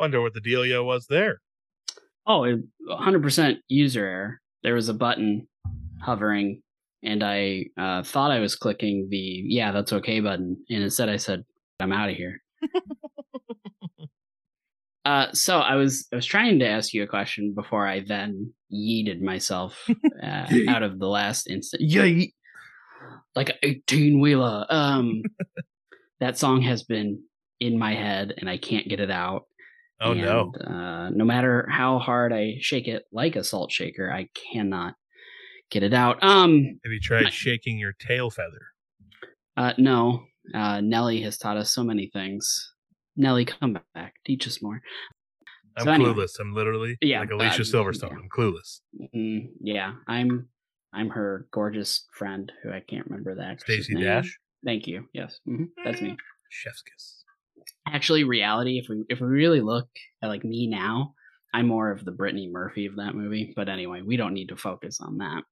Wonder what the dealio was there. Oh, 100% user error. There was a button hovering, and I thought I was clicking the "Yeah, that's okay" button, and instead I said, "I'm out of here." So I was trying to ask you a question before I then yeeted myself out of the last instant. Yeah, like a 18-wheeler. That song has been in my head, and I can't get it out. Oh, and, no. No matter how hard I shake it like a salt shaker, I cannot get it out. Have you tried shaking your tail feather? No. Nelly has taught us so many things. Nelly, come back. Teach us more. Clueless. I'm literally like Alicia Silverstone. Yeah. I'm clueless. Mm-hmm. Yeah. I'm her gorgeous friend who I can't remember the actress's Stacey name. Dash? Thank you. Yes. Mm-hmm. That's me. Chef's kiss. Actually, reality, if we really look at like me now, I'm more of the Brittany Murphy of that movie. But anyway, we don't need to focus on that.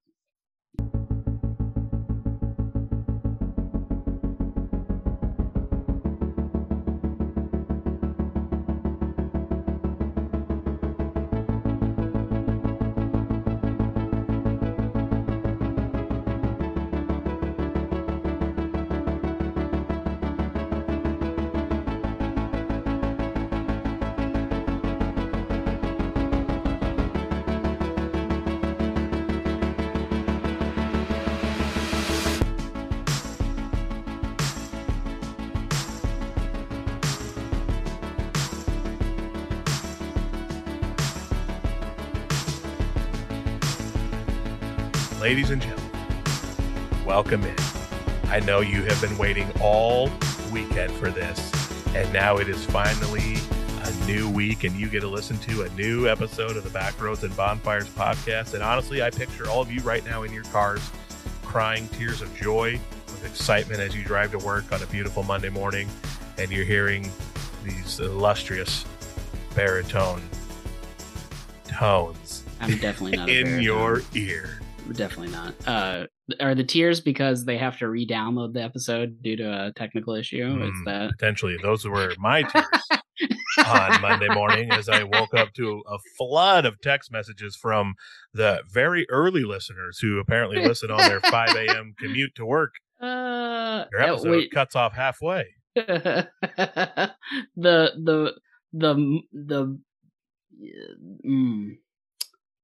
Ladies and gentlemen, welcome in. I know you have been waiting all weekend for this, and now it is finally a new week, and you get to listen to a new episode of the Backroads and Bonfires podcast. And honestly, I picture all of you right now in your cars crying tears of joy with excitement as you drive to work on a beautiful Monday morning, and you're hearing these illustrious baritone tones. I'm definitely not a baritone. Your ear. Definitely not. Are the tears because they have to re-download the episode due to a technical issue? Is that potentially? Those were my tears on Monday morning as I woke up to a flood of text messages from the very early listeners who apparently listen on their 5 a.m. commute to work. Your episode cuts off halfway.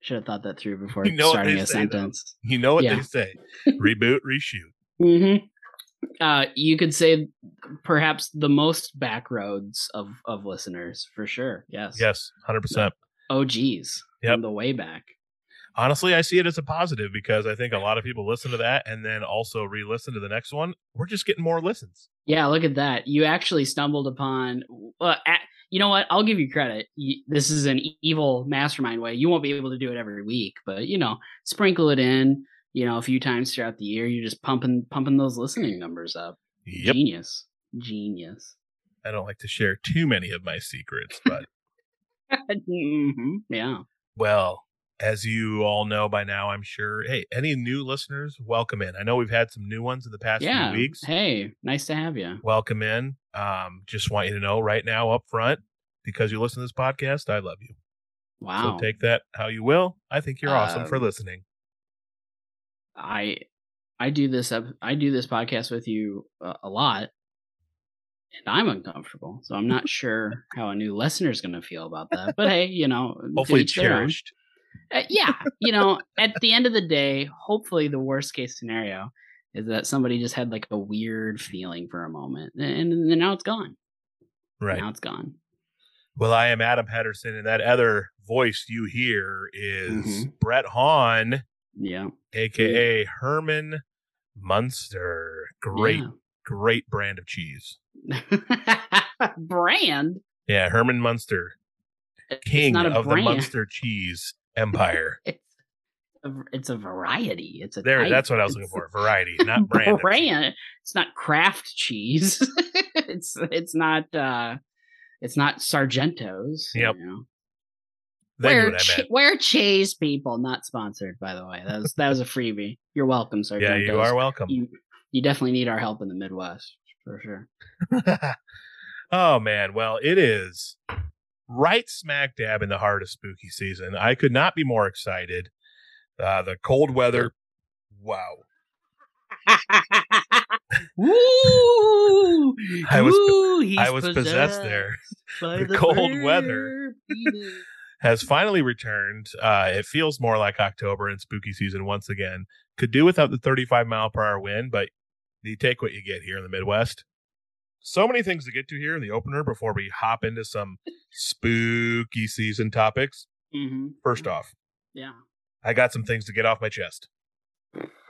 Should have thought that through before starting a sentence. You know what they say. Reboot, reshoot. Mm-hmm. You could say perhaps the most backroads of listeners, for sure. Yes. Yes, 100%. Oh, geez. Yep. From the way back. Honestly, I see it as a positive because I think a lot of people listen to that and then also re-listen to the next one. We're just getting more listens. Yeah, look at that. You actually stumbled upon... you know what? I'll give you credit. This is an evil mastermind way. You won't be able to do it every week, but sprinkle it in, a few times throughout the year. You're just pumping those listening numbers up. Yep. Genius. I don't like to share too many of my secrets, but mm-hmm. Yeah. Well, as you all know by now, I'm sure. Hey, any new listeners, welcome in. I know we've had some new ones in the past few weeks. Hey, nice to have you. Welcome in. Just want you to know right now up front, because you listen to this podcast, I love you. Wow. So take that how you will. I think you're awesome for listening. I do this podcast with you a lot, and I'm uncomfortable, so I'm not sure how a new listener is going to feel about that. But hey, hopefully cherished. At the end of the day, hopefully the worst case scenario is that somebody just had like a weird feeling for a moment, and now it's gone. Right. Now it's gone. Well, I am Adam Pedersen, and that other voice you hear is Brett Hahn, aka Herman Munster. Great brand of cheese. Brand? Yeah, Herman Munster, king of the Munster cheese empire. It's a variety. It's a there. That's what I was looking for. Variety, not brand. Brand. It's not craft cheese. It's not Sargento's. Yep. We're cheese people, not sponsored, by the way. That was a freebie. You're welcome, Sargento's. Yeah, you are welcome. You definitely need our help in the Midwest for sure. Oh man, well it is right smack dab in the heart of spooky season. I could not be more excited. The cold weather. Wow. Ooh, I was possessed there. The cold weather has finally returned. It feels more like October and spooky season once again. Could do without the 35-mile-per-hour wind, but you take what you get here in the Midwest. So many things to get to here in the opener before we hop into some spooky season topics. Mm-hmm. First off, yeah, I got some things to get off my chest.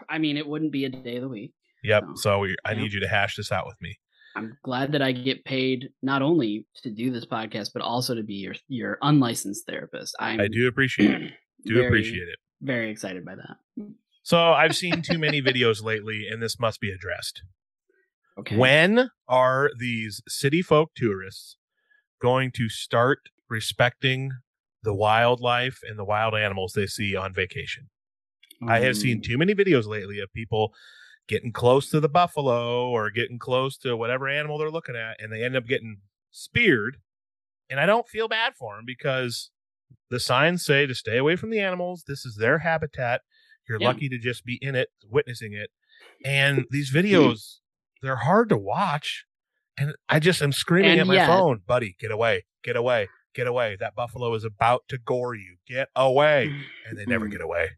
I mean, it wouldn't be a day of the week. Yep. So I need you to hash this out with me. I'm glad that I get paid not only to do this podcast, but also to be your unlicensed therapist. I do appreciate it. Very excited by that. So I've seen too many videos lately, and this must be addressed. Okay. When are these city folk tourists going to start respecting the wildlife and the wild animals they see on vacation? I have seen too many videos lately of people getting close to the buffalo or getting close to whatever animal they're looking at, and they end up getting speared. And I don't feel bad for them because the signs say to stay away from the animals. This is their habitat. You're lucky to just be in it, witnessing it. And these videos, they're hard to watch. And I just am screaming at my phone, buddy, get away, get away, get away. That buffalo is about to gore you. Get away. And they never get away.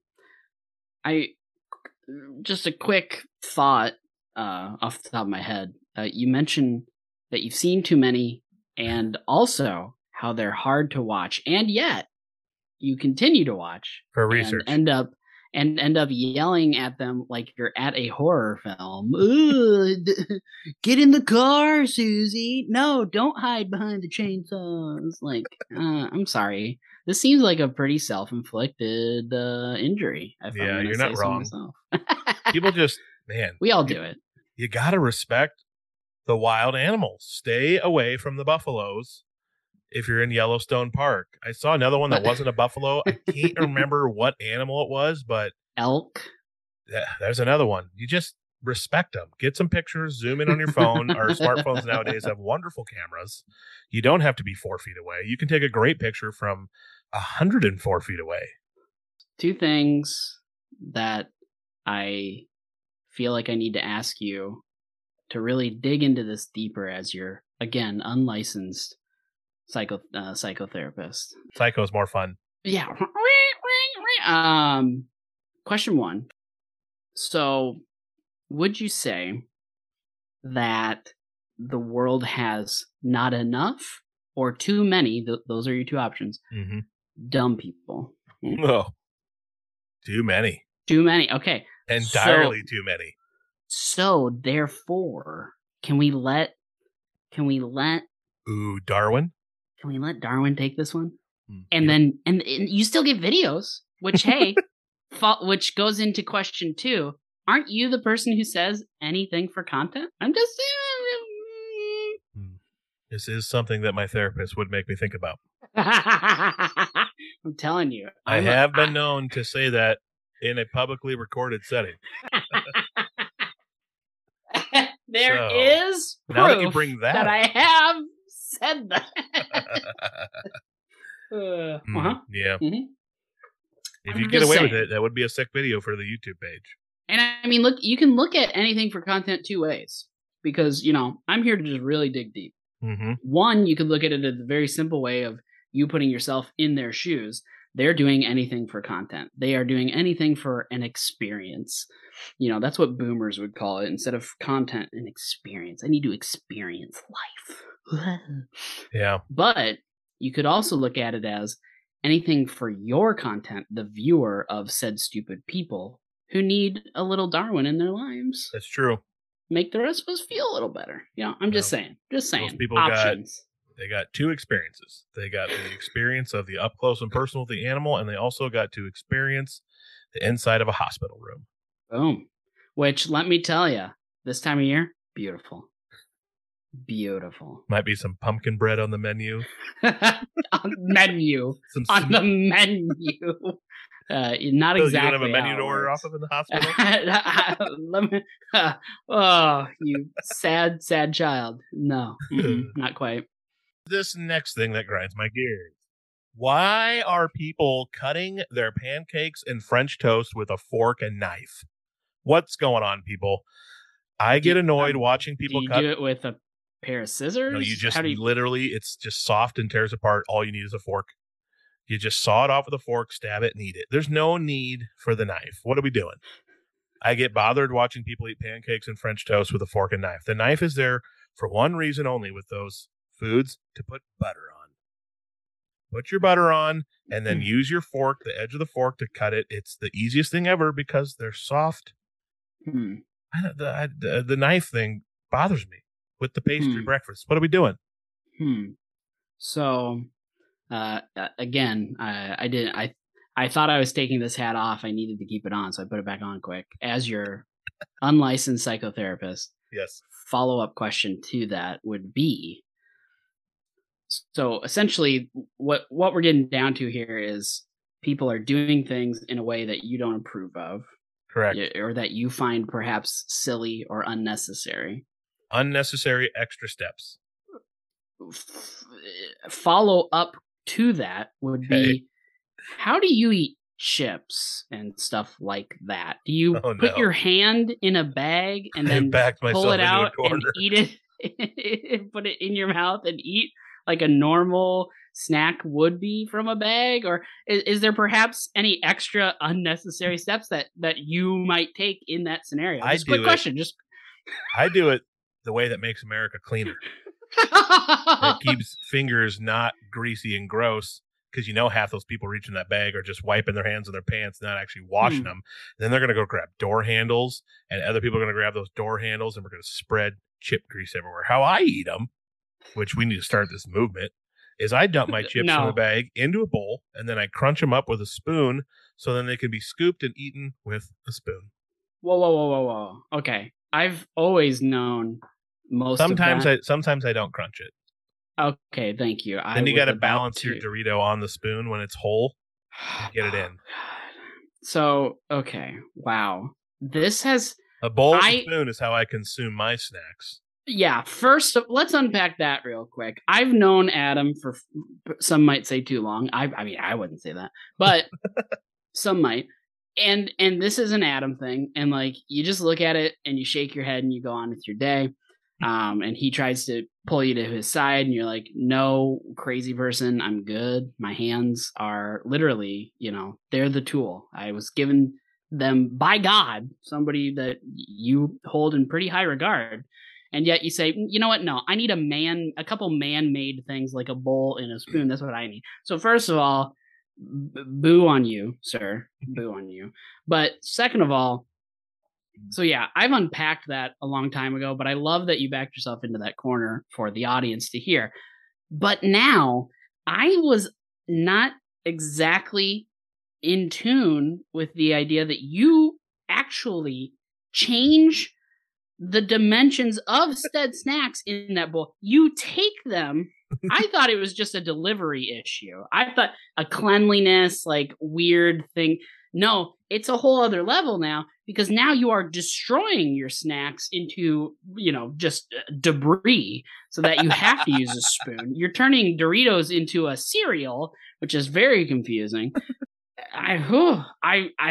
Just a quick thought off the top of my head. You mentioned that you've seen too many and also how they're hard to watch. And yet you continue to watch for research and end up yelling at them like you're at a horror film. Ooh, get in the car, Susie. No, don't hide behind the chainsaws. Like, I'm sorry. This seems like a pretty self-inflicted injury. Yeah, you're not wrong. People just, man. We all do it. You got to respect the wild animals. Stay away from the buffaloes if you're in Yellowstone Park. I saw another one that wasn't a buffalo. I can't remember what animal it was, but... elk. Yeah, there's another one. You just respect them. Get some pictures. Zoom in on your phone. Our smartphones nowadays have wonderful cameras. You don't have to be 4 feet away. You can take a great picture from 104 feet away. Two things that I feel like I need to ask you to really dig into this deeper as you're, again, unlicensed psychotherapist. Psycho is more fun. Yeah. Question one. So would you say that the world has not enough or too many? Those are your two options. Mm-hmm. Dumb people. No. Too many. Too many. Okay. Entirely too many. So therefore, can we let ooh, Darwin? Can we let Darwin take this one? Mm-hmm. And then and you still get videos, which which goes into question two. Aren't you the person who says anything for content? I'm just saying. This is something that my therapist would make me think about. I'm telling you. I have been known to say that in a publicly recorded setting. There is proof now that you bring that I have said that. Yeah. Mm-hmm. If you get away with it, that would be a sick video for the YouTube page. And I mean, look, you can look at anything for content two ways because, you know, I'm here to just really dig deep. Mm-hmm. One, you could look at it as a very simple way of you putting yourself in their shoes. They're doing anything for content. They are doing anything for an experience. You know, that's what boomers would call it instead of content, an experience. I need to experience life. Yeah. But you could also look at it as anything for your content, the viewer of said stupid people who need a little Darwin in their lives. That's true. Make the rest of us feel a little better. You know, I'm just saying. Most people options. They got two experiences. They got the experience of the up close and personal with the animal, and they also got to experience the inside of a hospital room. Boom. Which, let me tell you, this time of year, beautiful. Beautiful. Might be some pumpkin bread on the menu. On the menu. Not exactly. You don't have a menu to order off of in the hospital? Oh, you sad child. No, not quite. This next thing that grinds my gears. Why are people cutting their pancakes and French toast with a fork and knife? What's going on, people? I get annoyed watching people cut. Do you do it with a pair of scissors? No, you just literally, it's just soft and tears apart. All you need is a fork. You just saw it off with a fork, stab it and eat it. There's no need for the knife. What are we doing? I get bothered watching people eat pancakes and French toast with a fork and knife. The knife is there for one reason only with those foods, to put butter on. Put your butter on and then use your fork, the edge of the fork, to cut it. It's the easiest thing ever because they're soft. The knife thing bothers me with the pastry breakfast. What are we doing? So, again, I didn't. I thought I was taking this hat off. I needed to keep it on, so I put it back on quick. As your unlicensed psychotherapist, yes. Follow-up question to that would be, so essentially what we're getting down to here is people are doing things in a way that you don't approve of. Correct. Or that you find perhaps silly or unnecessary. Unnecessary extra steps. Follow up to that would be, how do you eat chips and stuff like that? Do you put your hand in a bag and then pull it out and eat it, put it in your mouth and eat like a normal snack would be from a bag? Or is there perhaps any extra unnecessary steps that you might take in that scenario? Just a quick question. I do it the way that makes America cleaner. It keeps fingers not greasy and gross, because you know half those people reaching that bag are just wiping their hands in their pants, not actually washing them. And then they're going to go grab door handles, and other people are going to grab those door handles, and we're going to spread chip grease everywhere. How I eat them, which we need to start this movement, is I dump my chips in the bag into a bowl, and then I crunch them up with a spoon, so then they can be scooped and eaten with a spoon. Whoa. Okay. I've always known most sometimes of that. Sometimes I don't crunch it. Okay, thank you. Then you got to balance your Dorito on the spoon when it's whole. Get it in. God. So, okay. Wow. This has... A bowl and spoon is how I consume my snacks. Yeah, first, let's unpack that real quick. I've known Adam for, some might say, too long. I mean, I wouldn't say that, but some might. And this is an Adam thing. And like, you just look at it and you shake your head and you go on with your day. And he tries to pull you to his side and you're like, no, crazy person, I'm good. My hands are literally, they're the tool. I was given them by God, somebody that you hold in pretty high regard. And yet you say, you know what? No, I need a couple man-made things like a bowl and a spoon. That's what I need. So first of all, boo on you, sir. Boo on you. But second of all, so yeah, I've unpacked that a long time ago, but I love that you backed yourself into that corner for the audience to hear. But now I was not exactly in tune with the idea that you actually change the dimensions of said snacks in that bowl. You take them. I thought it was just a delivery issue. I thought a cleanliness, like weird thing. No, it's a whole other level now, because now you are destroying your snacks into, just debris, so that you have to use a spoon. You're turning Doritos into a cereal, which is very confusing. I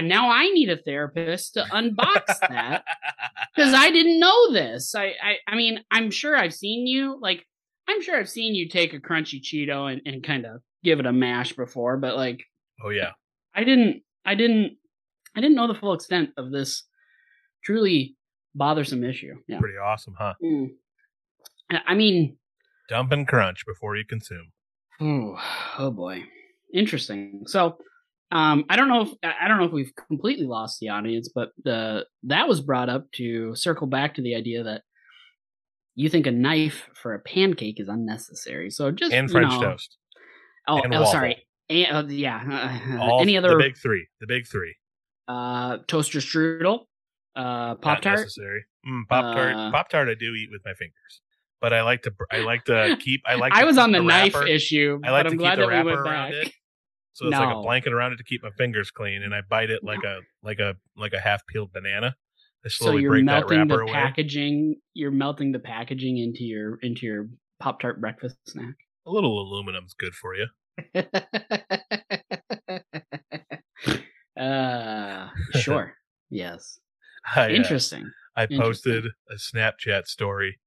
now I need a therapist to unbox that, because I didn't know this. I mean, I'm sure I've seen you take a crunchy Cheeto and kind of give it a mash before, but like, oh yeah, I didn't know the full extent of this truly bothersome issue. Yeah. Pretty awesome, huh? I mean, dump and crunch before you consume. Oh boy, interesting. So. I don't know if we've completely lost the audience, but that was brought up to circle back to the idea that you think a knife for a pancake is unnecessary. So just French toast. Sorry. And, yeah. Any other the big three. Toaster strudel, Pop-Tart. Not necessary. Pop-Tart. I do eat with my fingers, but I like to keep. I was on the knife issue. I like to keep the wrapper around it. So it's like a blanket around it to keep my fingers clean, and I bite it like a half peeled banana. I slowly break that wrapper away. You're melting the packaging into your Pop-Tart breakfast snack. A little aluminum's good for you. Sure. Yes. Interesting. I posted a Snapchat story,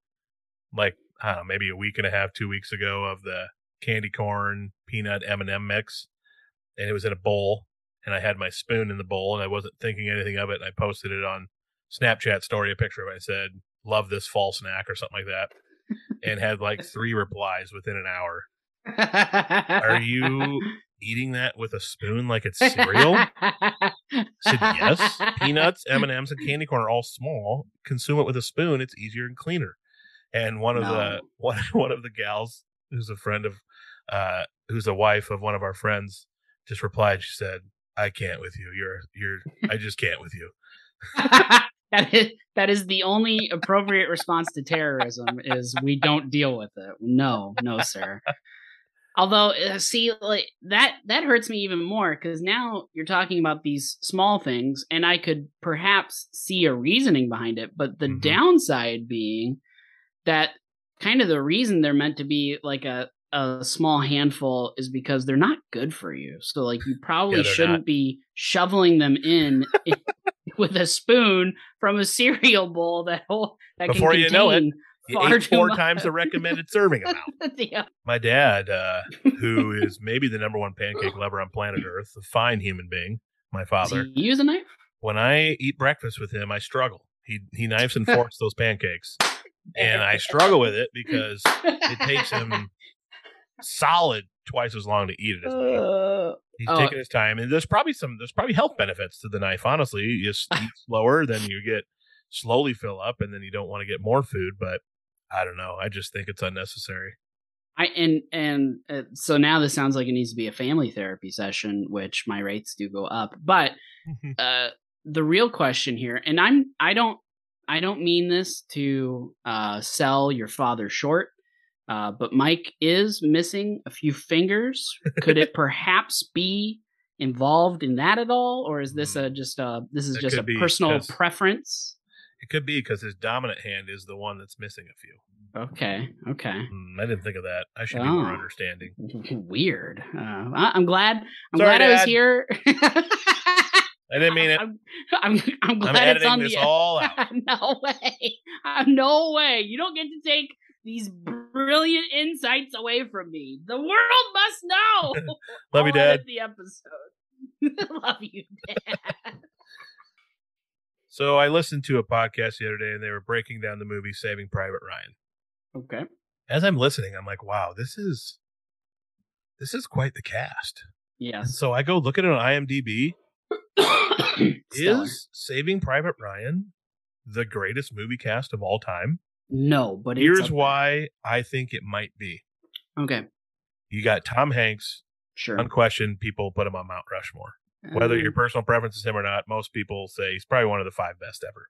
like, I don't know, maybe a week and a half, 2 weeks ago, of the candy corn peanut M&M mix, and it was in a bowl, and I had my spoon in the bowl, and I wasn't thinking anything of it, and I posted it on Snapchat story, a picture of it. I said, "Love this fall snack" or something like that, and had like 3 replies within an hour. Are you eating that with a spoon like it's cereal? I said, yes. Peanuts, M&Ms, and candy corn are all small. Consume it with a spoon. It's easier and cleaner. And one of the gals who's a friend of who's a wife of one of our friends just replied. She said, "I can't with you. I just can't with you." That is the only appropriate response to terrorism is we don't deal with it. No, sir. Although, see, like that hurts me even more because now you're talking about these small things and I could perhaps see a reasoning behind it. But the downside being that kind of the reason they're meant to be like a small handful is because they're not good for you. So like you probably shouldn't be shoveling them in with a spoon from a cereal bowl that before can you know it, you ate 4 times the recommended serving amount. Yeah. My dad, who is maybe the number one pancake lover on planet Earth, a fine human being, my father. Does he use a knife? When I eat breakfast with him, I struggle. He knives and forks those pancakes, and I struggle with it because it takes him solid twice as long to eat it as me. He's taking his time, and there's probably health benefits to the knife. Honestly, you just eat slower, then you get slowly fill up, and then you don't want to get more food. But I don't know. I just think it's unnecessary. So now this sounds like it needs to be a family therapy session, which my rates do go up. But the real question here, and I don't mean this to sell your father short. But Mike is missing a few fingers. Could it perhaps be involved in that at all, or is this just a personal preference? It could be because his dominant hand is the one that's missing a few. Okay. I didn't think of that. I should be more understanding. Weird. I'm glad. Sorry, glad Dad. I was here. I didn't mean it. I'm glad it's on this all out. No way. No way. You don't get to take these brilliant insights away from me. The world must know. Love you, Dad. The episode. Love you, Dad. So I listened to a podcast the other day, and they were breaking down the movie Saving Private Ryan. Okay. As I'm listening, I'm like, wow, this is quite the cast. Yeah. And so I go look at it on IMDb. Is Saving Private Ryan the greatest movie cast of all time? No, but here's why I think it might be. Okay. You got Tom Hanks. Sure. Unquestioned, people put him on Mount Rushmore. Whether your personal preference is him or not, most people say he's probably one of the 5 best ever.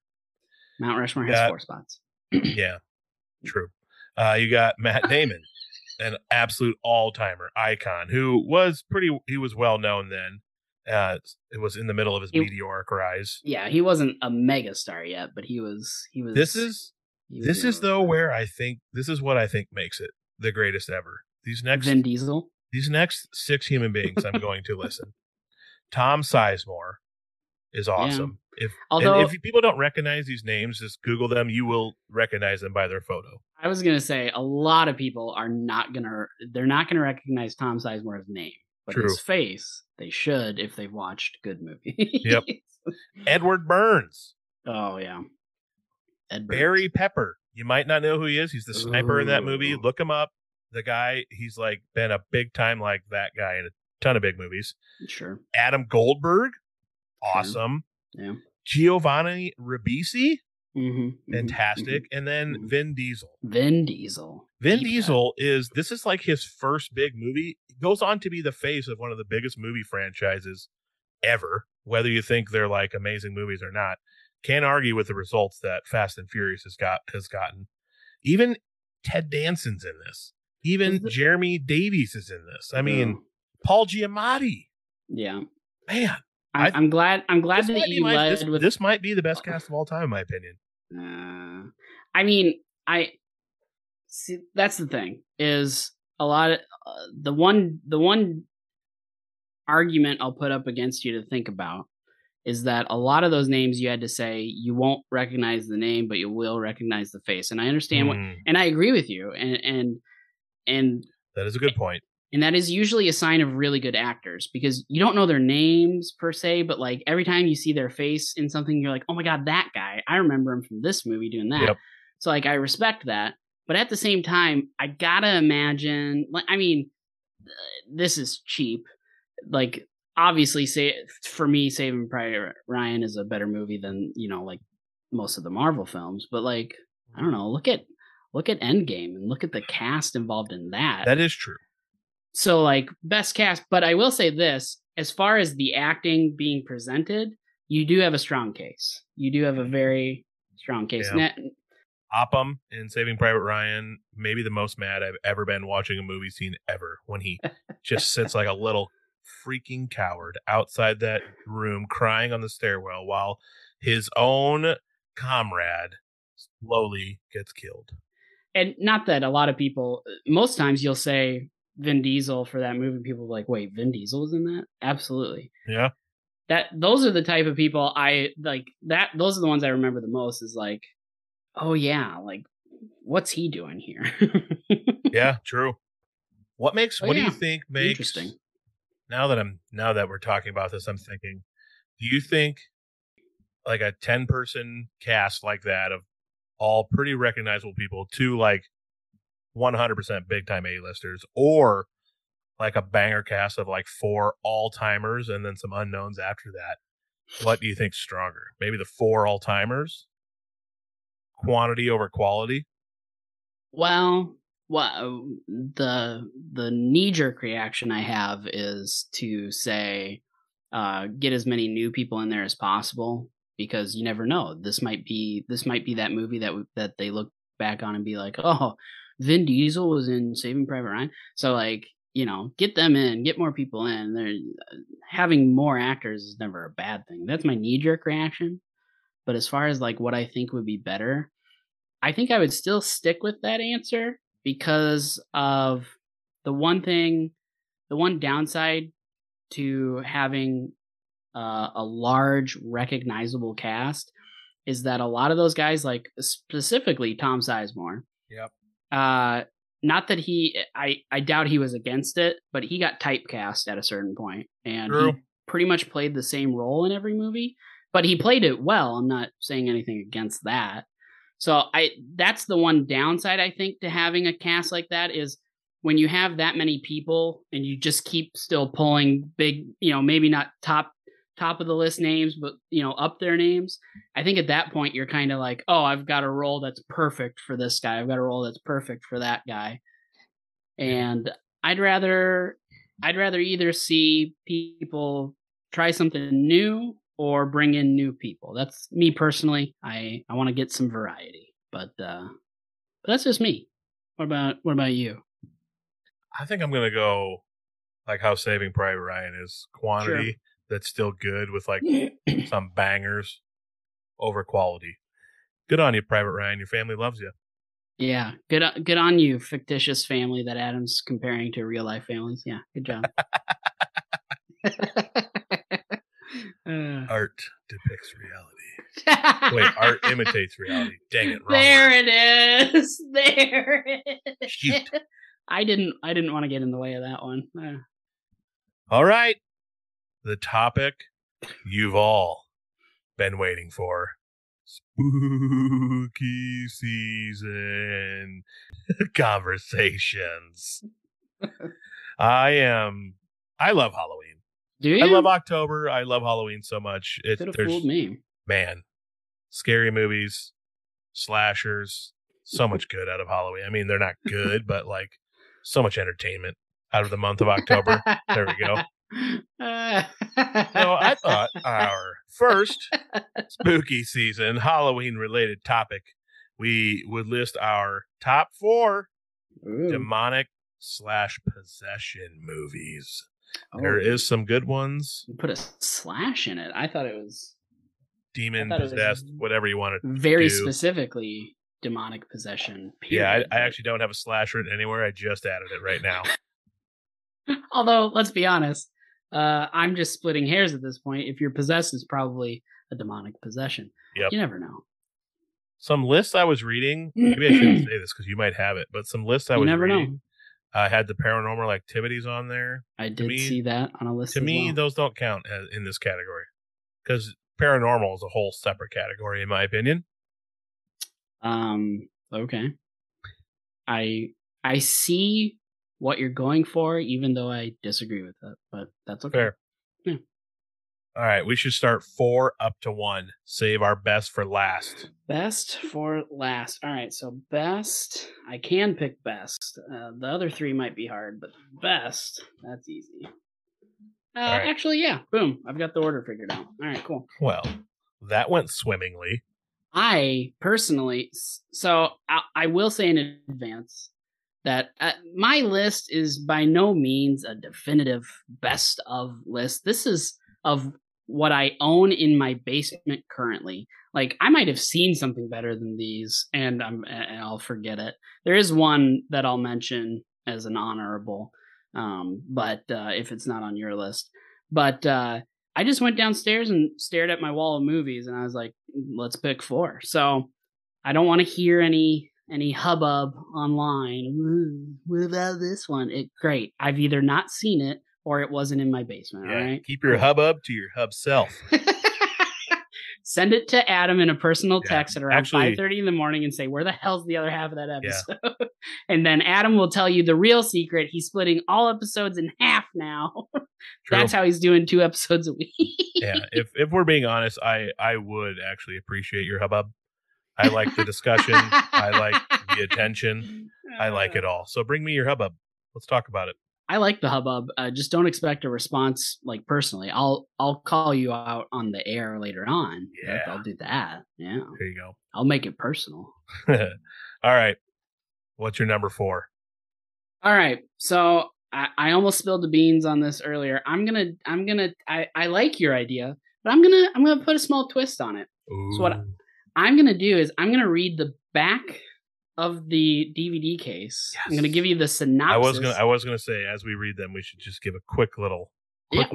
Mount Rushmore has 4 spots. Yeah, true. You got Matt Damon, an absolute all-timer icon who was he was well known then. It was in the middle of his meteoric rise. Yeah, he wasn't a mega star yet, but he was. This is what I think makes it the greatest ever. Vin Diesel. These next 6 human beings I'm going to listen. Tom Sizemore is awesome. Yeah. If people don't recognize these names, just Google them. You will recognize them by their photo. I was going to say a lot of people are not going to recognize Tom Sizemore's name, but his face they should if they've watched good movies. Yep. Edward Burns. Oh yeah. Barry Pepper. You might not know who he is. He's the sniper in that movie. Look him up. The guy, he's like been a big time like that guy in a ton of big movies. Sure. Adam Goldberg. Awesome. Yeah. Giovanni Ribisi. Mm-hmm. Fantastic. Mm-hmm. And then Vin Diesel. This is like his first big movie. He goes on to be the face of one of the biggest movie franchises ever, whether you think they're like amazing movies or not. Can't argue with the results that Fast and Furious has gotten. Even Ted Danson's in this. Even Jeremy Davies is in this. I mean, Paul Giamatti. Yeah, man. I'm glad that you led with this. Might be the best cast of all time, in my opinion. I mean, I see. That's the thing is a lot of the one argument I'll put up against you to think about is that a lot of those names you had to say, you won't recognize the name, but you will recognize the face. And I understand what, and I agree with you. And that is a good point. And that is usually a sign of really good actors, because you don't know their names per se, but like every time you see their face in something, you're like, oh my God, that guy, I remember him from this movie doing that. Yep. So like, I respect that, but at the same time, I gotta imagine, like, I mean, this is cheap. Like, obviously, Saving Private Ryan is a better movie than, you know, like most of the Marvel films. But like, I don't know, look at Endgame and look at the cast involved in that. That is true. So like best cast. But I will say this, as far as the acting being presented, you do have a strong case. You do have a very strong case. Yeah. Occam in Saving Private Ryan, maybe the most mad I've ever been watching a movie scene ever, when he just sits like a little freaking coward outside that room crying on the stairwell while his own comrade slowly gets killed. And not that a lot of people, most times you'll say Vin Diesel for that movie, people are like, wait, Vin Diesel was in that? Absolutely. Yeah. Those are the type of people I like, that those are the ones I remember the most, is like, oh yeah, like what's he doing here? Yeah, true. What do you think makes interesting. Now that we're talking about this, I'm thinking, do you think like a 10-person cast like that of all pretty recognizable people to like 100% big time A-listers, or like a banger cast of like 4 all-timers and then some unknowns after that? What do you think's stronger? Maybe the 4 all-timers? Quantity over quality? Well, the knee-jerk reaction I have is to say get as many new people in there as possible, because you never know. This might be that movie that they look back on and be like, oh, Vin Diesel was in Saving Private Ryan. So like, you know, get them in, get more people in. Having more actors is never a bad thing. That's my knee-jerk reaction. But as far as like what I think would be better, I think I would still stick with that answer, because of the one downside to having a large recognizable cast is that a lot of those guys, like specifically Tom Sizemore. Yep. Not that I doubt he was against it, but he got typecast at a certain point, and True. He pretty much played the same role in every movie, but he played it well. I'm not saying anything against that. So that's the one downside, I think, to having a cast like that, is when you have that many people and you just keep still pulling big, you know, maybe not top of the list names, but, you know, up their names. I think at that point you're kind of like, oh, I've got a role that's perfect for this guy. I've got a role that's perfect for that guy. And I'd rather either see people try something new or bring in new people. That's me personally. I want to get some variety, but that's just me. What about you? I think I'm going to go like how Saving Private Ryan is, quantity sure. that's still good with like some bangers over quality. Good on you, Private Ryan. Your family loves you. Yeah. Good on you, fictitious family that Adam's comparing to real life families. Yeah. Good job. Art depicts reality. Wait, art imitates reality. Dang it! Wrong word. It is. There it is. Shoot. I didn't want to get in the way of that one. All right. The topic you've all been waiting for: spooky season conversations. I love Halloween. Do you? I love October. I love Halloween so much. It could have fooled me. Man, scary movies, slashers, so much good out of Halloween. I mean, they're not good, but like so much entertainment out of the month of October. There we go. So I thought our first spooky season Halloween related topic, we would list our top 4 demonic/possession movies. There is some good ones. You put a slash in it. I thought it was demon possessed, whatever you want to do. Very specifically demonic possession. Period. Yeah, I actually don't have a slasher in anywhere. I just added it right now. Although, let's be honest, I'm just splitting hairs at this point. If you're possessed, it's probably a demonic possession. Yep. You never know. Some lists I was reading, maybe I shouldn't say this because you might have it, but some lists I was reading had the paranormal activities on there. I did see that on a list. To me, those don't count in this category because paranormal is a whole separate category, in my opinion. Okay. I see what you're going for, even though I disagree with that, but that's okay. Fair. Yeah. All right, we should start 4 up to 1. Save our best for last. Best for last. All right, so best, I can pick best. The other three might be hard, but best, that's easy. Right. Actually, yeah, boom. I've got the order figured out. All right, cool. Well, that went swimmingly. I personally, so I will say in advance that my list is by no means a definitive best of list. This is of what I own in my basement currently. Like, I might have seen something better than these, and I'll forget it. There is one that I'll mention as an honorable, but if it's not on your list. But I just went downstairs and stared at my wall of movies, and I was like, let's pick 4. So I don't want to hear any hubbub online. Ooh, what about this one? Great. I've either not seen it or it wasn't in my basement. Yeah, all right. Keep your hubbub to your hub self. Send it to Adam in a personal text at around 5:30 in the morning and say, where the hell's the other half of that episode? Yeah. And then Adam will tell you the real secret. He's splitting all episodes in half now. That's how he's doing 2 episodes a week. Yeah. If we're being honest, I would actually appreciate your hubbub. I like the discussion. I like the attention. I like it all. So bring me your hubbub. Let's talk about it. I like the hubbub. Just don't expect a response, like, personally. I'll call you out on the air later on. Yeah. Like, I'll do that. Yeah. There you go. I'll make it personal. All right. What's your number 4? All right. So I almost spilled the beans on this earlier. I like your idea, but I'm gonna put a small twist on it. Ooh. So what I'm gonna do is I'm gonna read the back of the DVD case. Yes. I'm going to give you the synopsis. I was going to say, as we read them, we should just give a quick little titty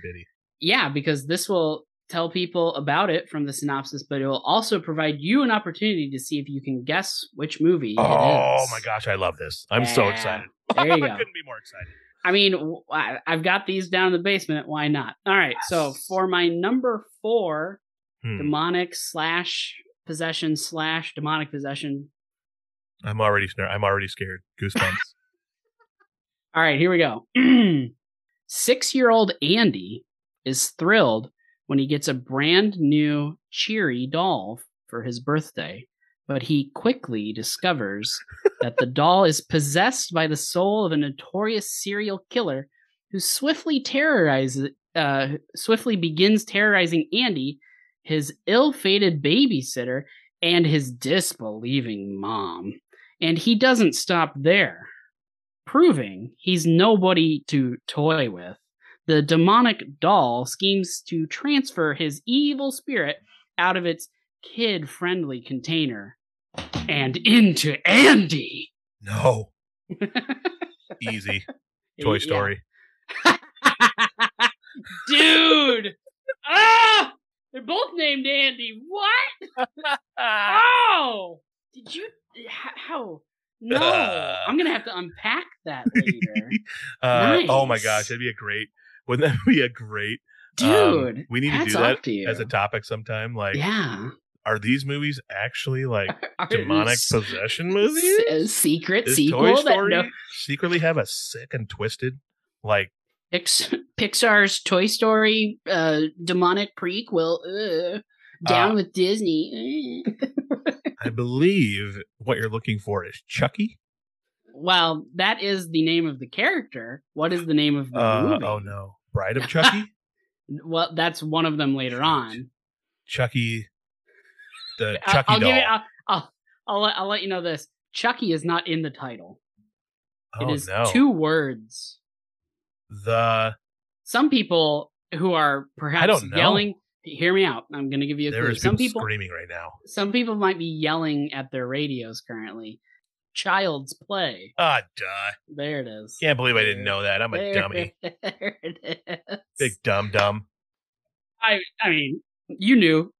bitty. Yeah, because this will tell people about it from the synopsis, but it will also provide you an opportunity to see if you can guess which movie it is. Oh my gosh, I love this. I'm so excited. There you go. I couldn't be more excited. I mean, I've got these down in the basement. Why not? All right, so for my number 4, demonic possession. I'm already scared. Goosebumps. All right, here we go. 6-year-old Andy is thrilled when he gets a brand new cheery doll for his birthday, but he quickly discovers that the doll is possessed by the soul of a notorious serial killer who swiftly begins terrorizing Andy, his ill-fated babysitter, and his disbelieving mom. And he doesn't stop there, proving he's nobody to toy with. The demonic doll schemes to transfer his evil spirit out of its kid-friendly container and into Andy. No. Easy. Toy Story. Dude! Ah! They're both named Andy. What? Oh! Did you... How? No. I'm going to have to unpack that later. Nice. Oh my gosh. Wouldn't that be a great... Dude, we need to do that as a topic sometime. Like, yeah. Are these movies actually like demonic possession movies? Secret sequel? Toy Story secretly have a sick and twisted, like... Pixar's Toy Story demonic prequel. Down with Disney. I believe what you're looking for is Chucky. Well, that is the name of the character. What is the name of the movie? Oh no, Bride of Chucky. Well, that's one of them later on. Chucky, the Chucky doll. I'll let you know this. Chucky is not in the title. Oh, it is 2 words. Some people who are perhaps yelling Hear me out. I'm going to give you a clue. There's people screaming right now. Some people might be yelling at their radios currently. Child's Play. Ah, duh. There it is. Can't believe I didn't know that. I'm a dummy. There it is. Big dumb. I mean, you knew.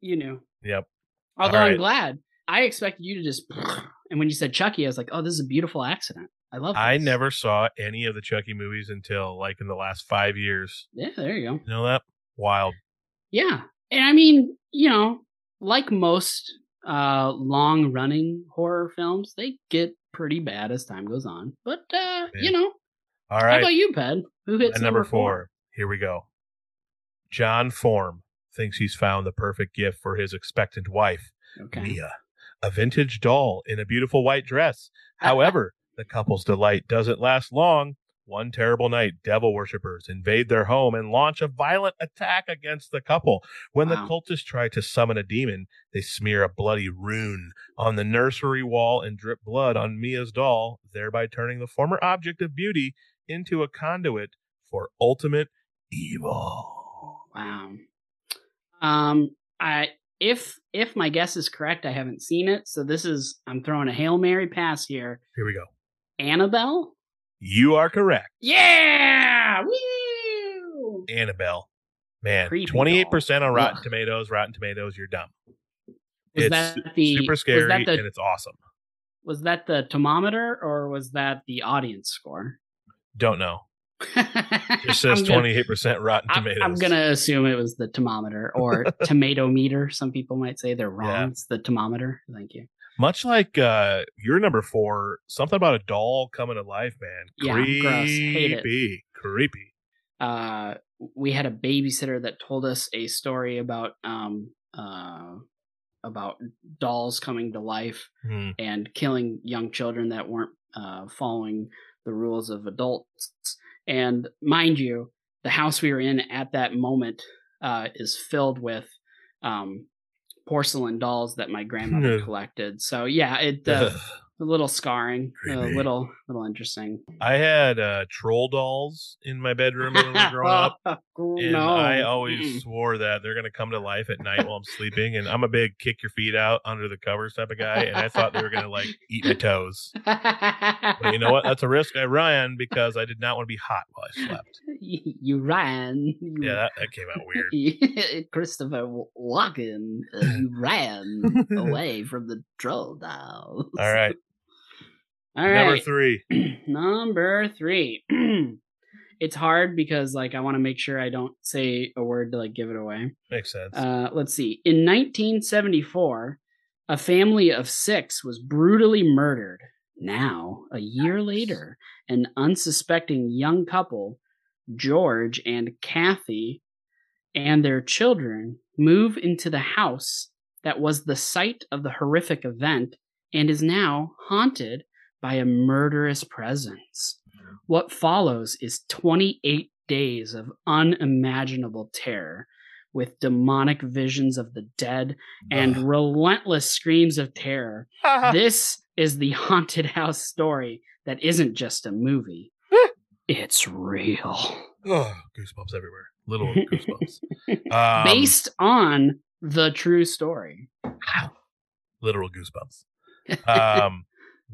You knew. Yep. Although I'm glad. I expected you to just... And when you said Chucky, I was like, oh, this is a beautiful accident. I love this. I never saw any of the Chucky movies until like in the last 5 years. Yeah, there you go. You know that? Wild. Yeah. And I mean, you know, like most long-running horror films, they get pretty bad as time goes on. But, you know. All right. How about you, Ped? Who hits number four? Here we go. John Form thinks he's found the perfect gift for his expectant wife, Mia. A vintage doll in a beautiful white dress. However, the couple's delight doesn't last long. One terrible night, devil worshippers invade their home and launch a violent attack against the couple. When the cultists try to summon a demon, they smear a bloody rune on the nursery wall and drip blood on Mia's doll, thereby turning the former object of beauty into a conduit for ultimate evil. Wow. If my guess is correct, I haven't seen it. So this is, I'm throwing a Hail Mary pass here. Here we go. Annabelle? You are correct. Yeah! Woo! Annabelle. Man, creepy 28% doll. On Rotten Tomatoes. Rotten Tomatoes, you're dumb. Super scary, and it's awesome. Was that the Tomometer, or was that the audience score? Don't know. It says 28% Rotten Tomatoes. I'm going to assume it was the Tomometer or tomato meter. Some people might say they're wrong. Yeah. It's the Tomometer. Thank you. Much like your number four, something about a doll coming to life, man. Yeah, gross. Hate it. Creepy. We had a babysitter that told us a story about dolls coming to life and killing young children that weren't following the rules of adults. And mind you, the house we were in at that moment is filled with porcelain dolls that my grandmother collected. So yeah, it a little scarring, creepy. A little interesting. I had troll dolls in my bedroom when we were growing up, and I always swore that they're going to come to life at night while I'm sleeping. And I'm a big kick your feet out under the covers type of guy, and I thought they were going to like eat my toes. But you know what? That's a risk I ran because I did not want to be hot while I slept. You ran. Yeah, that came out weird. Christopher Walken, you ran away from the troll dolls. All right. All right. Number three. It's hard because, like, I want to make sure I don't say a word to, like, give it away. Makes sense. Let's see. In 1974, a family of 6 was brutally murdered. Now, a year later, an unsuspecting young couple, George and Kathy, and their children move into the house that was the site of the horrific event and is now haunted by a murderous presence. What follows is 28 days of unimaginable terror, with demonic visions of the dead and relentless screams of terror. This is the haunted house story that isn't just a movie. It's real. Oh, goosebumps everywhere. Little goosebumps. Based on the true story. Wow. Literal goosebumps.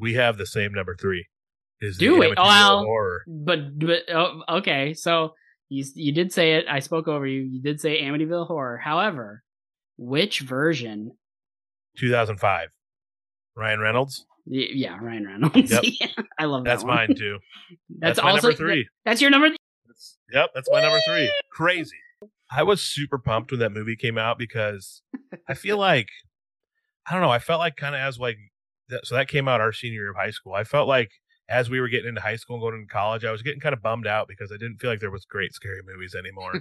We have the same number 3. Horror. But okay. So you did say it. I spoke over you. You did say Amityville Horror. However, which version? 2005. Ryan Reynolds. Yeah, Ryan Reynolds. Yep. Yeah, I love that. That's one. Mine too. That's my also number 3. That's your number. Yep, that's my number 3. Crazy. I was super pumped when that movie came out because I feel like I don't know. I felt like kind of as like. So that came out our senior year of high school. I felt like as we were getting into high school and going into college, I was getting kind of bummed out because I didn't feel like there was great scary movies anymore.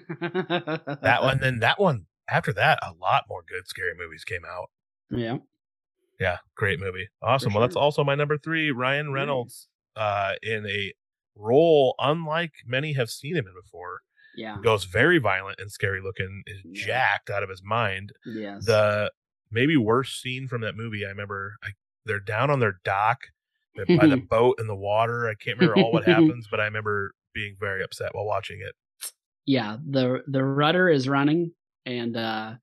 That one. After that, a lot more good scary movies came out. Yeah. Yeah. Great movie. Awesome. Well, that's also my number 3, Ryan Reynolds, in a role unlike many have seen him in before. Yeah. Goes very violent and scary looking, is jacked out of his mind. Yes. The maybe worst scene from that movie, I remember... They're down on their dock by the boat in the water. I can't remember all what happens, but I remember being very upset while watching it. Yeah, the rudder is running and doesn't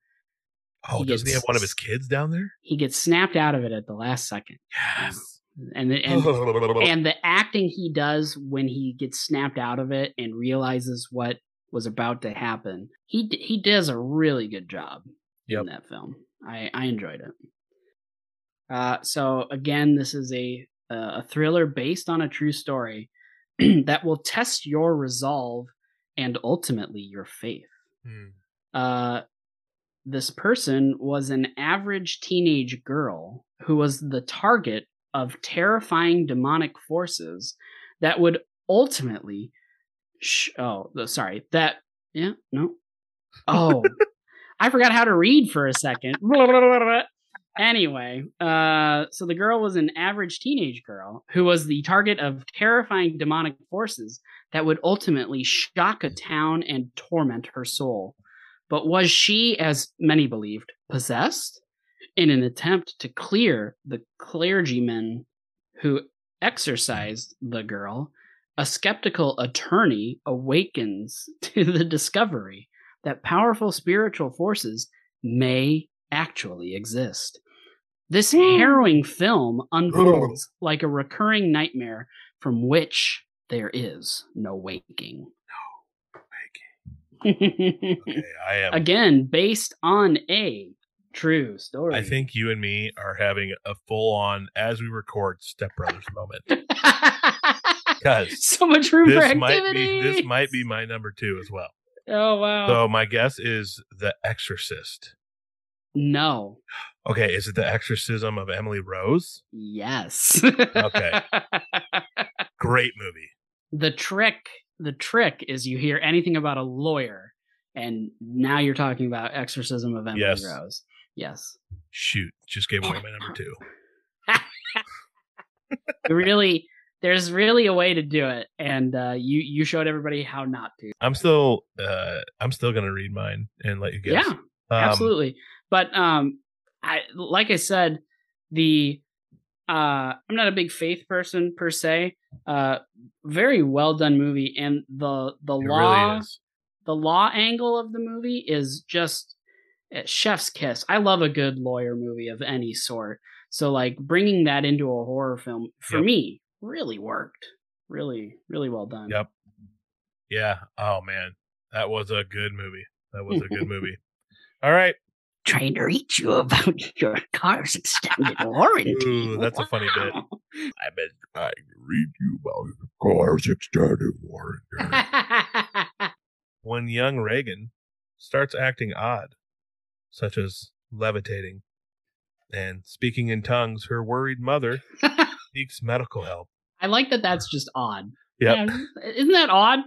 he have one of his kids down there? He gets snapped out of it at the last second. Yes. And the acting he does when he gets snapped out of it and realizes what was about to happen, he does a really good job in that film. I enjoyed it. So again, this is a thriller based on a true story that will test your resolve and ultimately your faith. This person was an average teenage girl who was the target of terrifying demonic forces that would ultimately I forgot how to read for a second. Anyway, so the girl was an average teenage girl who was the target of terrifying demonic forces that would ultimately shock a town and torment her soul. But was she, as many believed, possessed? In an attempt to clear the clergyman who exorcised the girl, a skeptical attorney awakens to the discovery that powerful spiritual forces may actually exist. This harrowing film unfolds like a recurring nightmare from which there is no waking. Okay, I am. Again, based on a true story. I think you and me are having a full-on, as we record, Step Brothers moment. Because so much room for activity. This might be my number two as well. Oh wow! So my guess is The Exorcist. No. Okay, is it The Exorcism of Emily Rose? Yes. Okay. Great movie. The trick is you hear anything about a lawyer, and now you're talking about Exorcism of Emily Rose. Yes. Shoot, just gave away my number two. Really, there's really a way to do it, and you showed everybody how not to. I'm still gonna read mine and let you guess. Yeah, absolutely. But I like I said, I'm not a big faith person per se. Very well done movie, and the law angle of the movie is just chef's kiss. I love a good lawyer movie of any sort. So like bringing that into a horror film for me really worked. Really, really well done. Yep. Yeah. Oh man, that was a good movie. All right. Trying to reach you about your car's extended warranty. Ooh, that's a funny bit. I've been trying to reach you about your car's extended warranty. When young Reagan starts acting odd, such as levitating and speaking in tongues, her worried mother seeks medical help. I like that. That's just odd. Yep. Yeah, isn't that odd?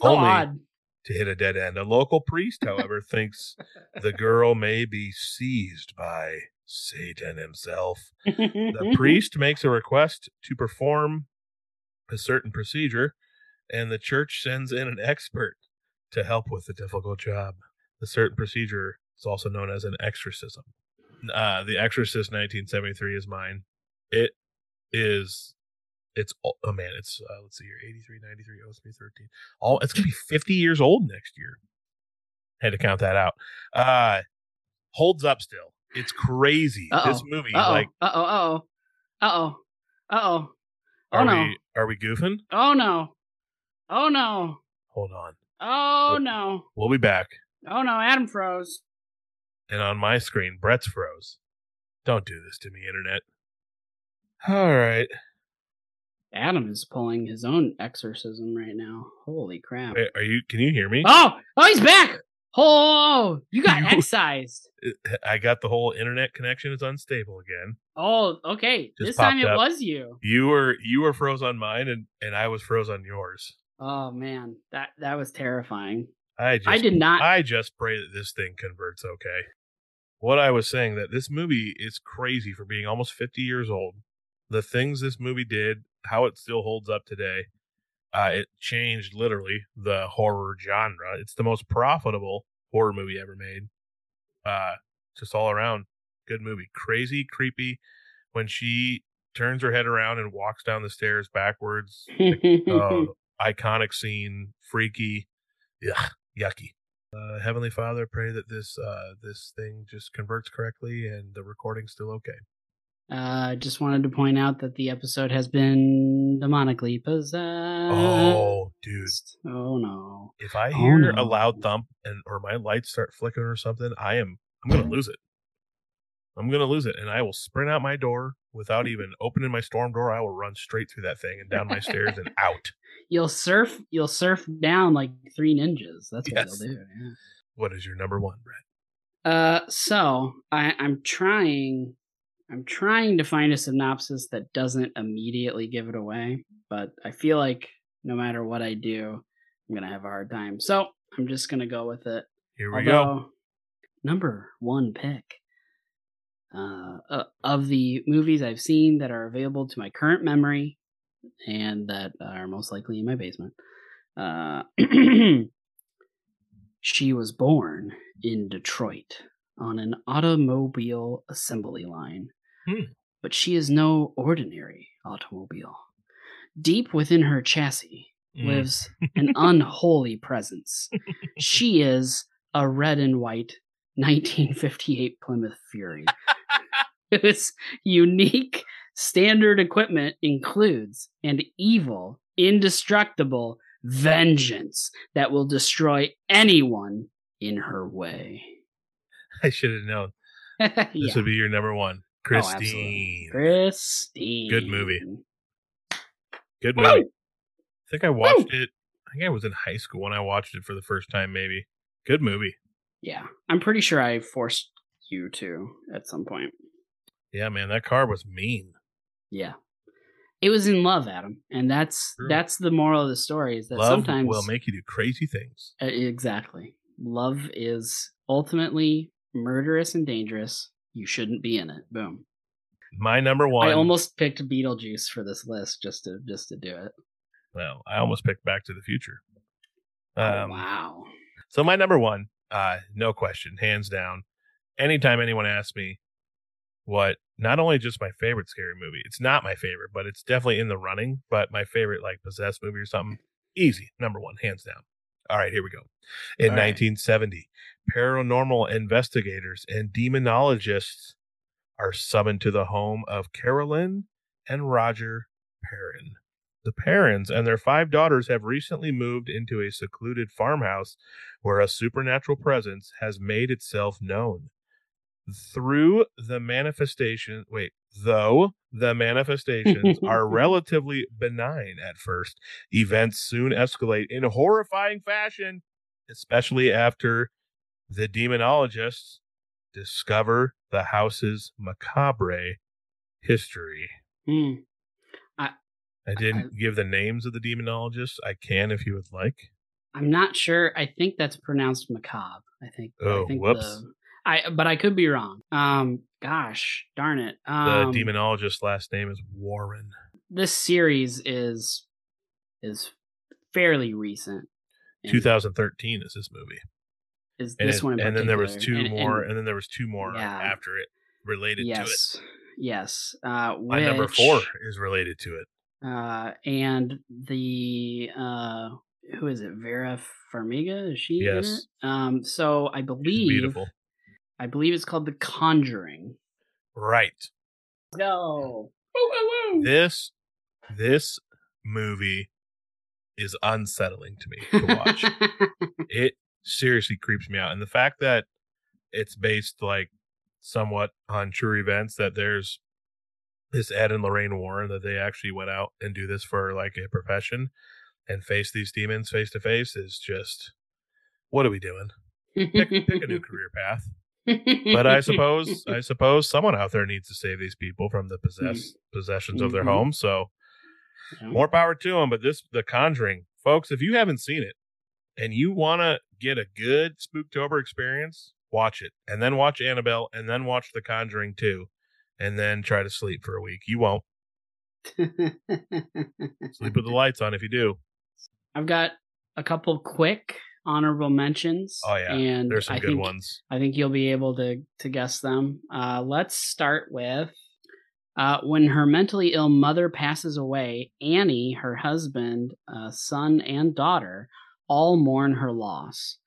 So odd. To hit a dead end. A local priest, however, thinks the girl may be seized by Satan himself. The priest makes a request to perform a certain procedure, and the church sends in an expert to help with the difficult job. The certain procedure is also known as an exorcism. The Exorcist 1973 is mine. It is... It's, oh man, it's, let's see here, 83, 93, 03, 13. It's going to be 50 years old next year. I had to count that out. Holds up still. It's crazy. Uh-oh. This movie, Are we goofing? Oh no. Hold on. Oh no. We'll be back. Oh no, Adam froze. And on my screen, Brett's froze. Don't do this to me, internet. All right. Adam is pulling his own exorcism right now. Holy crap. Wait, can you hear me? Oh, he's back. Oh, you got excised. I got the whole internet connection is unstable again. Oh, okay. Just this time it was you. You were froze on mine and I was froze on yours. Oh man, that was terrifying. I just pray that this thing converts okay. What I was saying that this movie is crazy for being almost 50 years old. The things this movie did, how it still holds up today. It changed literally the horror genre. It's the most profitable horror movie ever made. Just all around good movie. Crazy, creepy. When she turns her head around and walks down the stairs backwards. Iconic scene. Freaky. Yucky. Heavenly Father, pray that this thing just converts correctly and the recording's still okay. I just wanted to point out that the episode has been demonically possessed. Oh, dude. Oh, no. If I hear a loud thump or my lights start flickering or something, I'm going to lose it. I'm going to lose it, and I will sprint out my door without even opening my storm door. I will run straight through that thing and down my stairs and out. You'll surf down like three ninjas. That's what they'll do. Yeah. What is your number one, Brett? So I'm trying to find a synopsis that doesn't immediately give it away, but I feel like no matter what I do, I'm going to have a hard time. So I'm just going to go with it. Here we go. Number one pick of the movies I've seen that are available to my current memory and that are most likely in my basement. She was born in Detroit on an automobile assembly line. But she is no ordinary automobile. Deep within her chassis lives an unholy presence. She is a red and white 1958 Plymouth Fury. This unique standard equipment includes an evil, indestructible vengeance that will destroy anyone in her way. I should have known. This would be your number one. Christine. Oh, Christine. Good movie. Woo! I think I watched it. I think I was in high school when I watched it for the first time, maybe. Good movie. Yeah. I'm pretty sure I forced you to at some point. Yeah, man. That car was mean. Yeah. It was in love, Adam. And that's the moral of the story, is that love sometimes will make you do crazy things. Exactly. Love is ultimately murderous and dangerous. You shouldn't be in it. Boom. My number one. I almost picked Beetlejuice for this list just to do it. Well, I almost picked Back to the Future. Wow. So my number one, no question, hands down. Anytime anyone asks me what, not only just my favorite scary movie, it's not my favorite, but it's definitely in the running, but my favorite like possessed movie or something, easy, number one, hands down. All right, here we go. In 1970, paranormal investigators and demonologists are summoned to the home of Carolyn and Roger Perrin. The Perrins and their 5 daughters have recently moved into a secluded farmhouse where a supernatural presence has made itself known. Though the manifestations are relatively benign at first, events soon escalate in a horrifying fashion, especially after the demonologists discover the house's macabre history. I didn't give the names of the demonologists. I can if you would like. I'm not sure. I think that's pronounced macabre. But I could be wrong. Gosh, darn it. The demonologist's last name is Warren. This series is fairly recent. 2013 is this movie. Is this one? And then there was two more after it related to it. Yes. My number 4 is related to it. And the who is it? Vera Farmiga? Is she in it? So I believe. She's beautiful. I believe it's called The Conjuring. Right. No. This movie is unsettling to me to watch. It seriously creeps me out. And the fact that it's based like somewhat on true events, that there's this Ed and Lorraine Warren, that they actually went out and do this for like a profession and face these demons face to face, is just, what are we doing? Pick a new career path. But I suppose someone out there needs to save these people from the possessions of their home. So more power to them. But The Conjuring, folks, if you haven't seen it and you want to get a good Spooktober experience, watch it, and then watch Annabelle, and then watch The Conjuring 2, and then try to sleep for a week. You won't. Sleep with the lights on if you do. I've got a couple quick honorable mentions. Oh yeah, and there's some good ones. I think you'll be able to guess them. Let's start with when her mentally ill mother passes away, Annie, her husband, son, and daughter all mourn her loss.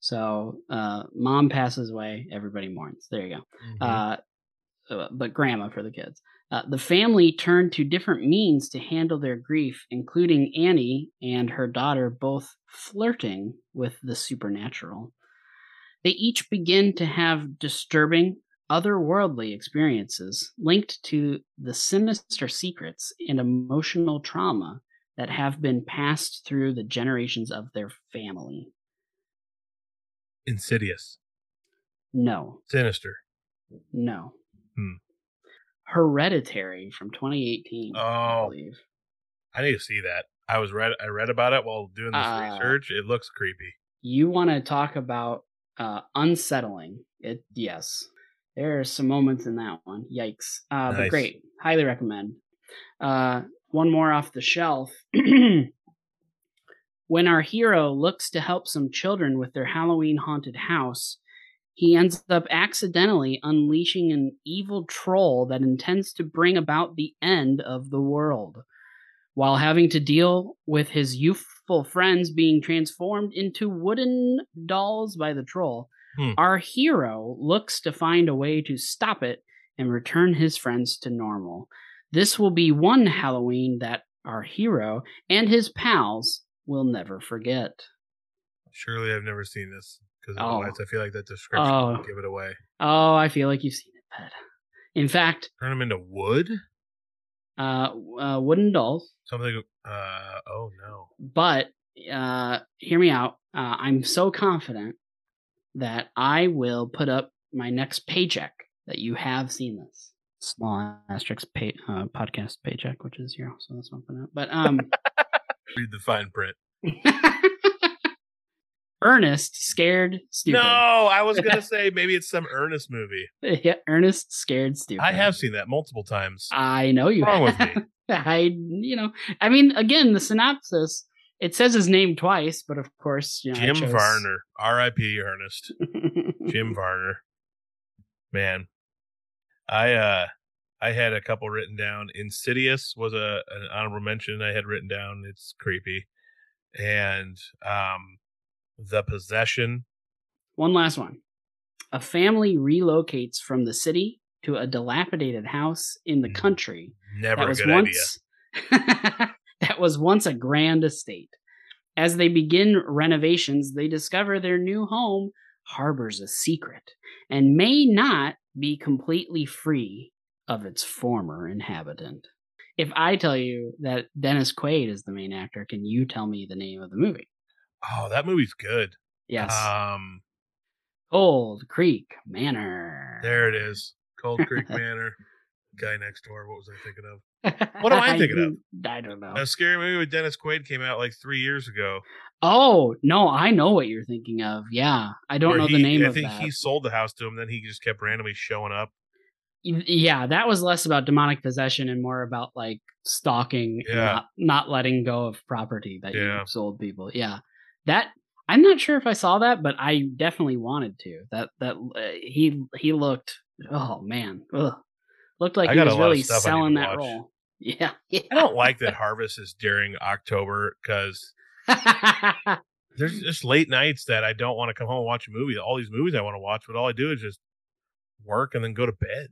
So mom passes away, everybody mourns. There you go. Mm-hmm. But grandma for the kids. The family turned to different means to handle their grief, including Annie and her daughter both flirting with the supernatural. They each begin to have disturbing, otherworldly experiences linked to the sinister secrets and emotional trauma that have been passed through the generations of their family. Insidious. No. Sinister. No. Hereditary from 2018. Oh, I believe. I need to see that. I read about it while doing this research. It looks creepy. You want to talk about unsettling? It yes. There are some moments in that one. Yikes. Nice. But great. Highly recommend. One more off the shelf. When our hero looks to help some children with their Halloween haunted house, he ends up accidentally unleashing an evil troll that intends to bring about the end of the world, while having to deal with his youthful friends being transformed into wooden dolls by the troll. Our hero looks to find a way to stop it and return his friends to normal. This will be one Halloween that our hero and his pals will never forget. Surely I've never seen this, because otherwise I feel like that description would give it away. Oh, I feel like you've seen it, Pet. In fact... Turn them into wood? Wooden dolls. Something... oh, no. But, hear me out. I'm so confident that I will put up my next paycheck that you have seen this. Small asterisk podcast paycheck, which is zero, so that's not going to... But, read the fine print. Ernest Scared Stupid. No, I was going to say maybe it's some Ernest movie. Yeah, Ernest Scared Stupid. I have seen that multiple times. I know you have. What's wrong with me? I mean, again, the synopsis, it says his name twice, but of course, you know, Jim Varner. R.I.P. Ernest. Jim Varner. Man. I had a couple written down. Insidious was an honorable mention I had written down. It's creepy. And The Possession. One last one. A family relocates from the city to a dilapidated house in the country. Never a good idea. That was once a grand estate. As they begin renovations, they discover their new home harbors a secret and may not be completely free of its former inhabitant. If I tell you that Dennis Quaid is the main actor, can you tell me the name of the movie? Oh, that movie's good. Yes. Cold Creek Manor. There it is. Cold Creek Manor. Guy Next Door. What was I thinking of? What am I thinking of? I don't know. A scary movie with Dennis Quaid came out like 3 years ago. Oh, no, I know what you're thinking of. Yeah. I don't know the name of that. I think he sold the house to him, then he just kept randomly showing up. Yeah, that was less about demonic possession and more about like stalking, and not letting go of property that you sold people. Yeah, that I'm not sure if I saw that, but I definitely wanted to. That he looked. Oh man, looked like he was really selling that role. Yeah, I don't like that Harvest is during October because there's just late nights that I don't want to come home and watch a movie. All these movies I want to watch, but all I do is just work and then go to bed.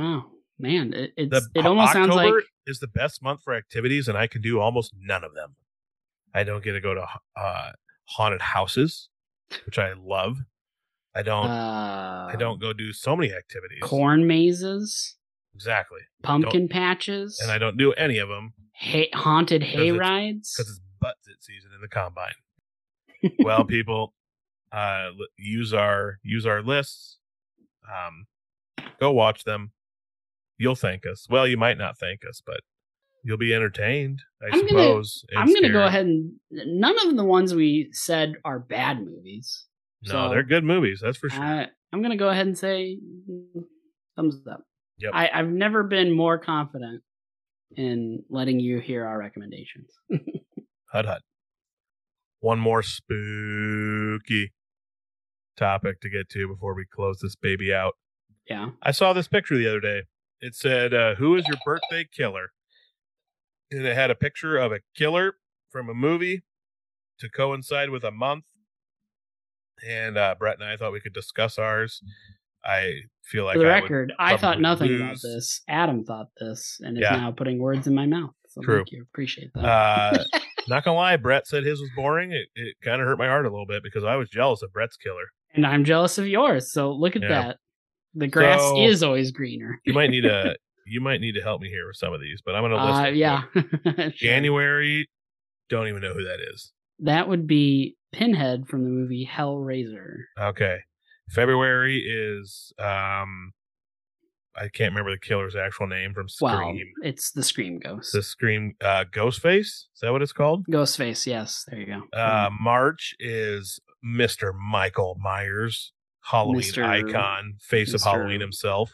Oh man, it almost October sounds like is the best month for activities, and I can do almost none of them. I don't get to go to haunted houses, which I love. I don't go do so many activities. Corn mazes, exactly. Pumpkin patches, and I don't do any of them. Haunted hay rides, because it's buttzit season in the combine. Well, people, use our lists. Go watch them. You'll thank us. Well, you might not thank us, but you'll be entertained, I suppose. I'm going to go ahead and none of the ones we said are bad movies. No, they're good movies. That's for sure. I'm going to go ahead and say thumbs up. Yep. I've never been more confident in letting you hear our recommendations. Hut. One more spooky topic to get to before we close this baby out. Yeah, I saw this picture the other day. It said, "Who is your birthday killer?" And it had a picture of a killer from a movie to coincide with a month and Brett and I thought we could discuss ours. I feel like, for the record, I thought nothing about this. Adam thought this and is now putting words in my mouth. So true. Thank you. Appreciate that. Not gonna lie, Brett said his was boring. It kind of hurt my heart a little bit because I was jealous of Brett's killer. And I'm jealous of yours. So look at that. The grass is always greener. You might need to help me here with some of these, but I'm gonna list them. Yeah. January, don't even know who that is. That would be Pinhead from the movie Hellraiser. Okay. February is I can't remember the killer's actual name from Scream. Wow, it's the Scream Ghost. The Scream Ghostface? Is that what it's called? Ghostface, yes. There you go. March is Mr. Michael Myers, Halloween icon, face of Halloween himself.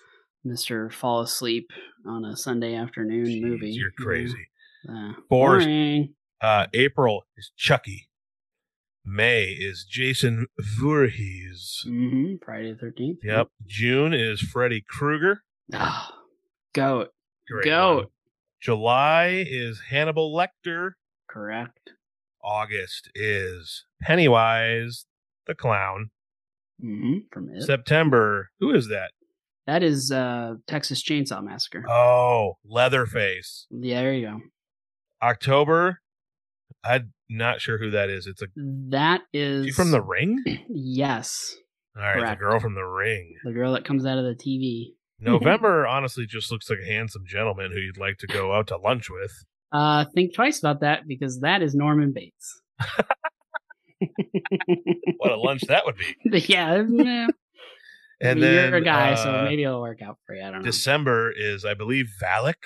Mr. Fall Asleep on a Sunday afternoon movie. You're crazy. Boring. April is Chucky. May is Jason Voorhees. Mm-hmm. Friday the 13th. Yep. June is Freddy Krueger. Oh, goat. Great goat. One. July is Hannibal Lecter. Correct. August is Pennywise the Clown. Mm-hmm. From it. September. Who is that? That is Texas Chainsaw Massacre. Oh, Leatherface. Yeah, there you go. October. I'm not sure who that is. Is she from The Ring? Yes. All right, correct. The girl from The Ring. The girl that comes out of the TV. November honestly just looks like a handsome gentleman who you'd like to go out to lunch with. Think twice about that, because that is Norman Bates. What a lunch that would be. Yeah. No. And then, you're a guy, so maybe it'll work out for you. I don't know. December is, I believe, Valak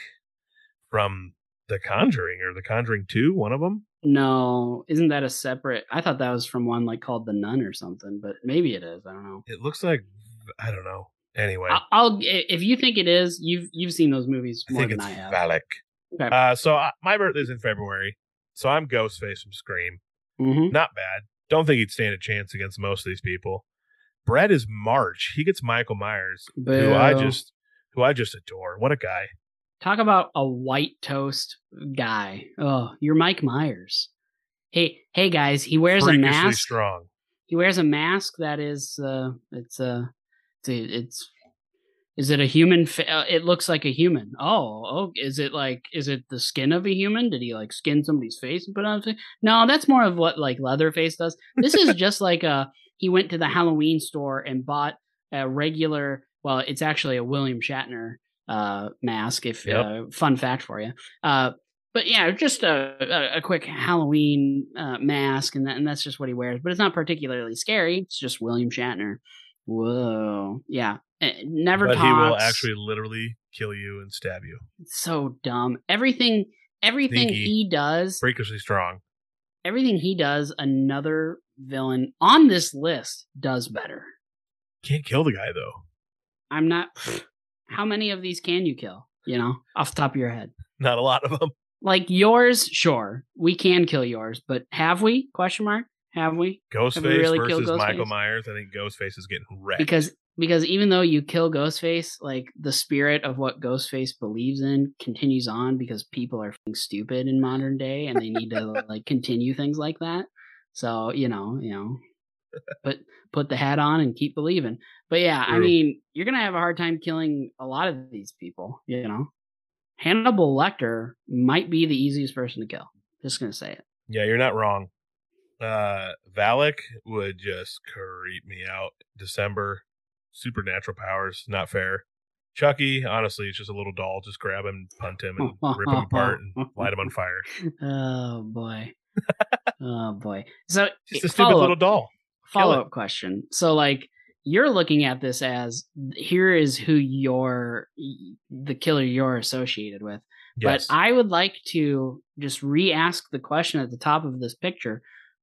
from The Conjuring or The Conjuring 2, one of them. No, isn't that a separate? I thought that was from one like called The Nun or something, but maybe it is. I don't know. It looks like, I don't know. Anyway, I'll if you think it is, you've seen those movies more than I have. Valak. Okay. So my birthday's in February, so I'm Ghostface from Scream. Mm-hmm. Not bad. Don't think he'd stand a chance against most of these people. Brett is March. He gets Michael Myers, Boo. who I just adore. What a guy. Talk about a white toast guy. Oh, you're Mike Myers. Hey guys, he wears a mask. Strong. He wears a mask that is is it a human? It looks like a human. Oh, is it the skin of a human? Did he like skin somebody's face and put on? No, that's more of what like Leatherface does. This is just like he went to the Halloween store and bought a regular, well, it's actually a William Shatner mask, if fun fact for you, but yeah, just a quick Halloween mask, and that's just what he wears, but it's not particularly scary. It's just William Shatner. Whoa. Yeah, never talks. But he will actually literally kill you and stab you. It's so dumb. Everything he does, freakishly strong. Everything he does, another villain on this list does better. Can't kill the guy though. I'm not. How many of these can you kill, off the top of your head? Not a lot of them. Like yours, sure. We can kill yours, but have we? Question mark. Have we? Ghostface really versus Ghostface? Michael Myers. I think Ghostface is getting wrecked. Because even though you kill Ghostface, like the spirit of what Ghostface believes in continues on, because people are stupid in modern day and they need to like continue things like that. So, put the hat on and keep believing. But yeah, true. I mean, you're going to have a hard time killing a lot of these people, Hannibal Lecter might be the easiest person to kill. Just going to say it. Yeah, you're not wrong. Valak would just creep me out. December, supernatural powers, not fair. Chucky, honestly, it's just a little doll. Just grab him, punt him, and rip him apart and light him on fire. Oh, boy. Oh, boy. So just a stupid little doll. Follow-up question. So, like, you're looking at this as here is who the killer you're associated with. Yes. But I would like to just re-ask the question at the top of this picture.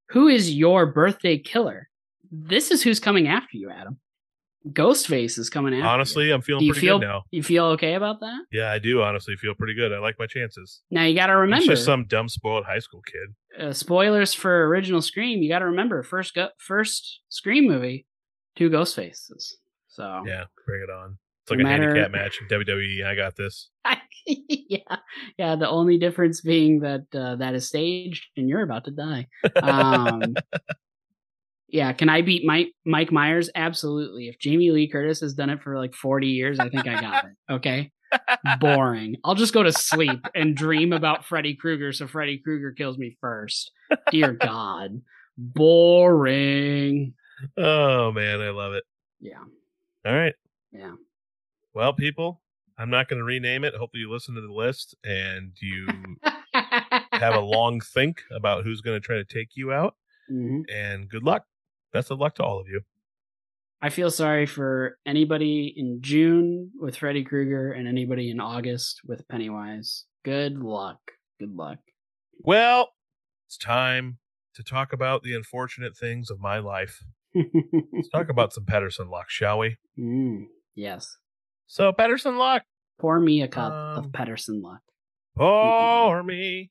Who is your birthday killer? This is who's coming after you, Adam. Ghostface is coming after you. Honestly, I'm feeling pretty good now. You feel okay about that? Yeah, I do honestly feel pretty good. I like my chances. Now, you got to remember. It's just some dumb, spoiled high school kid. Spoilers for original Scream. You got to remember, first Scream movie, 2 ghost faces. So yeah, bring it on. It's like a handicap match in WWE. I got this. Yeah. The only difference being that that is staged and you're about to die. Yeah, can I beat Mike Myers? Absolutely. If Jamie Lee Curtis has done it for like 40 years, I think I got it. Okay. Boring. I'll just go to sleep and dream about Freddy Krueger so Freddy Krueger kills me first. Dear God. Boring. Oh, man, I love it. Yeah. All right. Yeah. Well, people, I'm not going to rename it. Hopefully you listen to the list and you have a long think about who's going to try to take you out. Mm-hmm. And good luck. Best of luck to all of you. I feel sorry for anybody in June with Freddy Krueger and anybody in August with Pennywise. Good luck. Good luck. Well, it's time to talk about the unfortunate things of my life. Let's talk about some Pedersen luck, shall we? Mm, yes. So, Pedersen luck. Pour me a cup of Pedersen luck. Pour me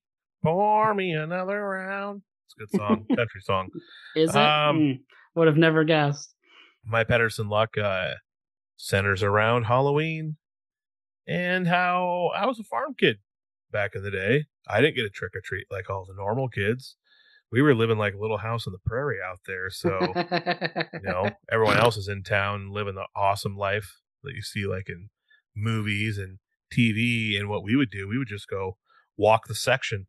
another round. It's a good song, country song. Is it? Would have never guessed. My Pedersen luck centers around Halloween and how I was a farm kid back in the day. I didn't get a trick or treat like all the normal kids. We were living like a little house on the prairie out there. So, you know, everyone else is in town living the awesome life that you see like in movies and TV. And what we would do, we would just go walk the section.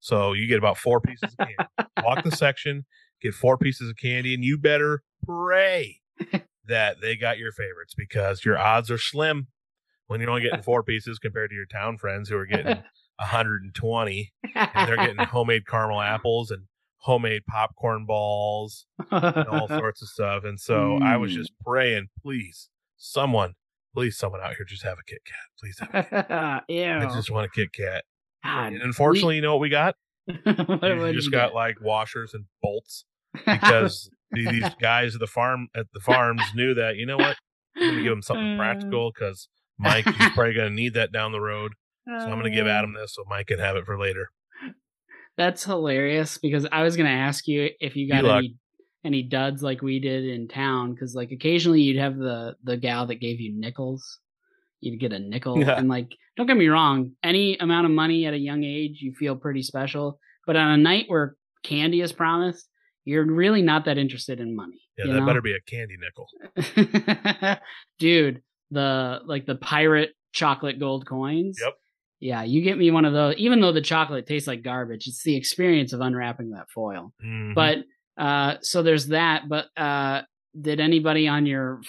So you get about 4 pieces of candy. Walk the section, get 4 pieces of candy, and you better pray that they got your favorites because your odds are slim when you're only getting 4 pieces compared to your town friends who are getting 120, and they're getting homemade caramel apples and homemade popcorn balls and all sorts of stuff. And so I was just praying, please someone out here just have a Kit Kat. Please have a Kit Kat. I just want a Kit Kat. And unfortunately, you know what we got? We just got like washers and bolts because these guys at the farms knew that, you know what? I'm going to give them something practical because Mike is probably going to need that down the road. So I'm going to give Adam this so Mike can have it for later. That's hilarious because I was going to ask you if you got any duds like we did in town because like occasionally you'd have the gal that gave you nickels. You'd get a nickel and like, don't get me wrong. Any amount of money at a young age, you feel pretty special. But on a night where candy is promised, you're really not that interested in money. Yeah, that better be a candy nickel. Dude, the pirate chocolate gold coins. Yep. Yeah, you get me one of those. Even though the chocolate tastes like garbage, it's the experience of unwrapping that foil. Mm-hmm. But so there's that. But did anybody on your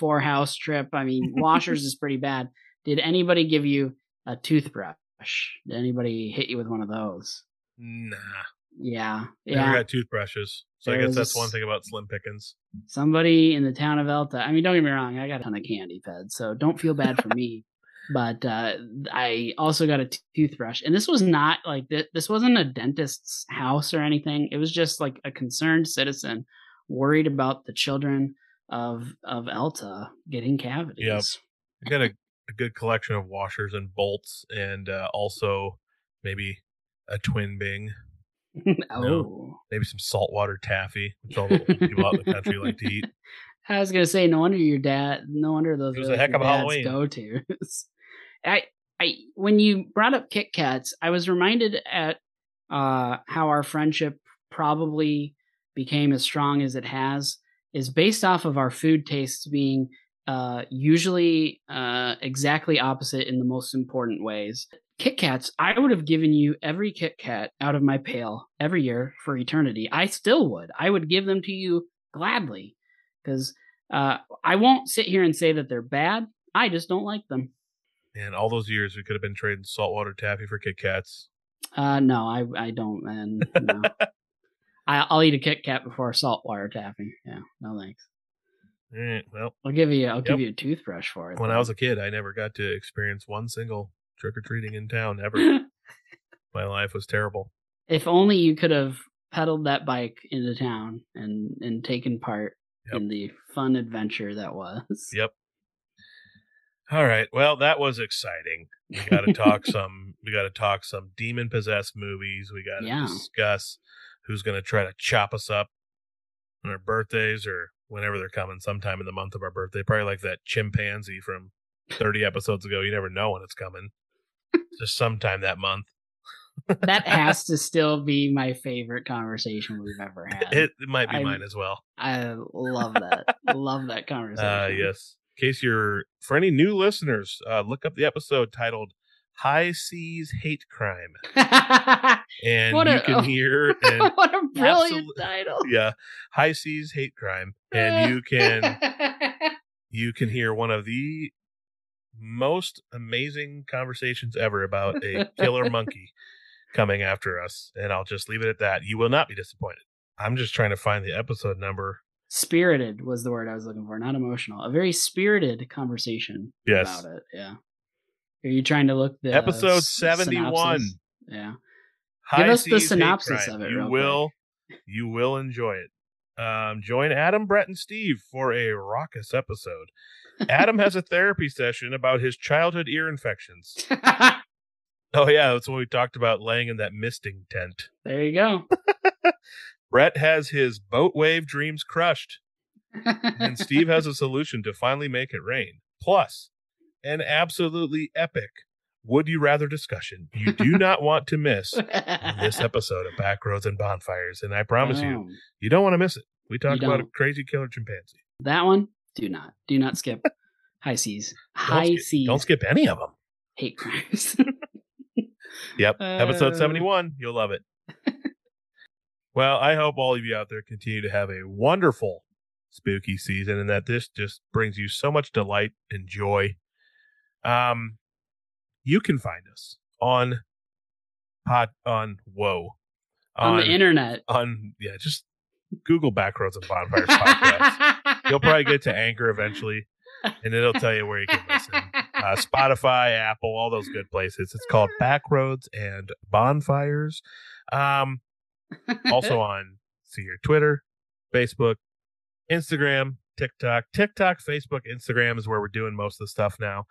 4 house trip? I mean, washers is pretty bad. Did anybody give you a toothbrush? Did anybody hit you with one of those? Nah. Yeah. I never got toothbrushes. So I guess that's one thing about slim pickings. Somebody in the town of Elta. I mean, don't get me wrong. I got a ton of candy, Ped. So don't feel bad for me. But I also got a toothbrush. And this was not like this wasn't a dentist's house or anything. It was just like a concerned citizen worried about the children of Elta getting cavities. Yep. I got a good collection of washers and bolts and also maybe a twin bing. Maybe some saltwater taffy, which all the old people out in the country like to eat. I was gonna say, no wonder those are a heck of Halloween go-tos. I when you brought up Kit Kats, I was reminded at how our friendship probably became as strong as it has is based off of our food tastes being usually exactly opposite in the most important ways. Kit Kats, I would have given you every Kit Kat out of my pail every year for eternity. I still would. I would give them to you gladly. Because I won't sit here and say that they're bad. I just don't like them. And all those years we could have been trading saltwater taffy for Kit Kats. No, I don't, man. No. I'll eat a Kit Kat before saltwater taffy. Yeah, no thanks. All right, well, I'll give you a toothbrush for it. When I was a kid, I never got to experience one single trick or treating in town ever. My life was terrible. If only you could have pedaled that bike into town and taken part. Yep. And the fun adventure that was. Yep. All right. Well, that was exciting. We got to talk some demon possessed movies. We got to discuss who's going to try to chop us up on our birthdays or whenever they're coming, sometime in the month of our birthday. Probably like that chimpanzee from 30 episodes ago. You never know when it's coming. Just sometime that month. That has to still be my favorite conversation we've ever had. It might be mine as well. I love that. Love that conversation. Yes. In case for any new listeners, look up the episode titled High Seas Hate Crime. And you can hear. What a brilliant title. Yeah. High Seas Hate Crime. And you can hear one of the most amazing conversations ever about a killer monkey coming after us. And I'll just leave it at that. You will not be disappointed. I'm just trying to find the episode number. Spirited was the word I was looking for, not emotional. A very spirited conversation about it. Yeah. Are you trying to look the episode 71? Synopsis? Yeah. Give us the synopsis of it. You will enjoy it. Join Adam, Brett, and Steve for a raucous episode. Adam has a therapy session about his childhood ear infections. Oh, yeah. That's when we talked about laying in that misting tent. There you go. Brett has his boat wave dreams crushed. And Steve has a solution to finally make it rain. Plus, an absolutely epic would you rather discussion you do not want to miss in this episode of Backroads and Bonfires. And I promise you don't want to miss it. We talked about a crazy killer chimpanzee. That one, do not skip. High Seas. Don't skip any of them. Hate crimes. Yep. Episode 71. You'll love it. Well, I hope all of you out there continue to have a wonderful spooky season and that this just brings you so much delight and joy. You can find us on the internet. Just Google Backroads and Bonfires podcast. You'll probably get to Anchor eventually, and it'll tell you where you can listen. Spotify, Apple, all those good places. It's called Backroads and Bonfires. Also on your Twitter, Facebook, Instagram, TikTok, Facebook, Instagram is where we're doing most of the stuff now.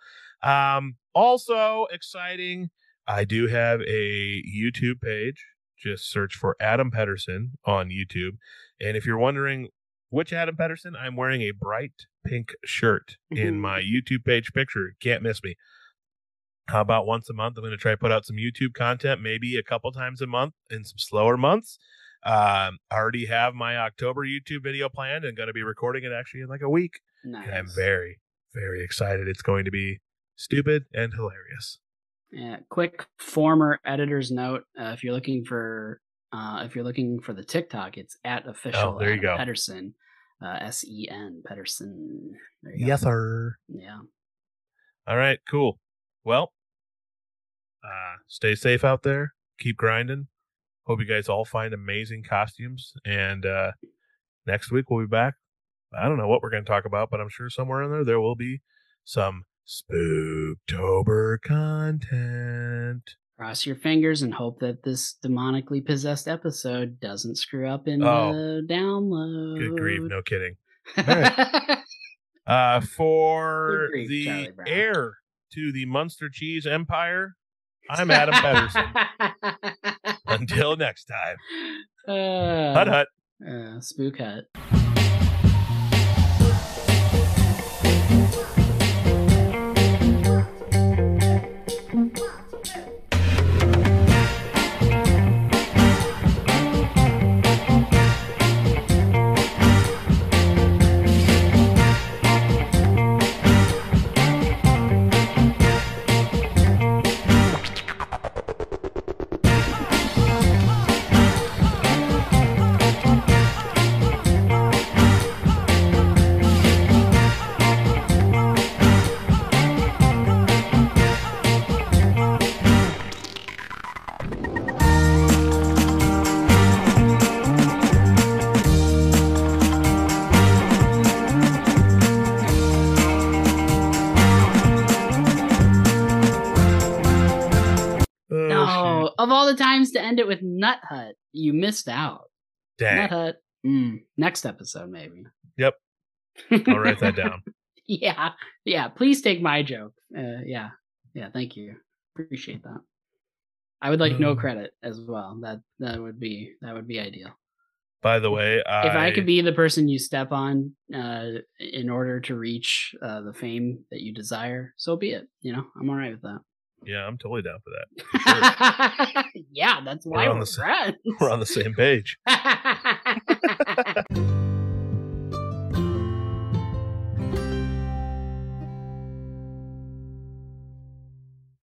Also exciting, I do have a YouTube page. Just search for Adam Pedersen on YouTube. And if you're wondering which Adam Pedersen, I'm wearing a bright pink shirt in my YouTube page picture. Can't miss me. How about once a month? I'm going to try to put out some YouTube content, maybe a couple times a month in some slower months. I already have my October YouTube video planned and going to be recording it actually in like a week. Nice. And I'm very, very excited. It's going to be stupid and hilarious. Yeah. Quick former editor's note. If you're looking for the TikTok, it's at official Pedersen, S-E-N Pedersen. Yes, sir. Yeah. All right. Cool. Well, stay safe out there. Keep grinding. Hope you guys all find amazing costumes. And next week we'll be back. I don't know what we're going to talk about, but I'm sure somewhere in there will be some Spooktober content. Cross your fingers and hope that this demonically possessed episode doesn't screw up in the download. Good grief. No kidding. All right. For grief, the air to the Munster Cheese Empire, I'm Adam Pedersen. Until next time. Hut hut. Spook hut. Of all the times to end it with Nut Hut, you missed out. Dang. Nut Hut. Next episode, maybe. Yep. I'll write that down. Yeah. Yeah. Please take my joke. Yeah. Yeah. Thank you. Appreciate that. I would like no credit as well. That would be ideal. By the way, if I could be the person you step on in order to reach the fame that you desire, so be it. You know, I'm all right with that. Yeah, I'm totally down for that. For sure. Yeah, that's why we're on the same page.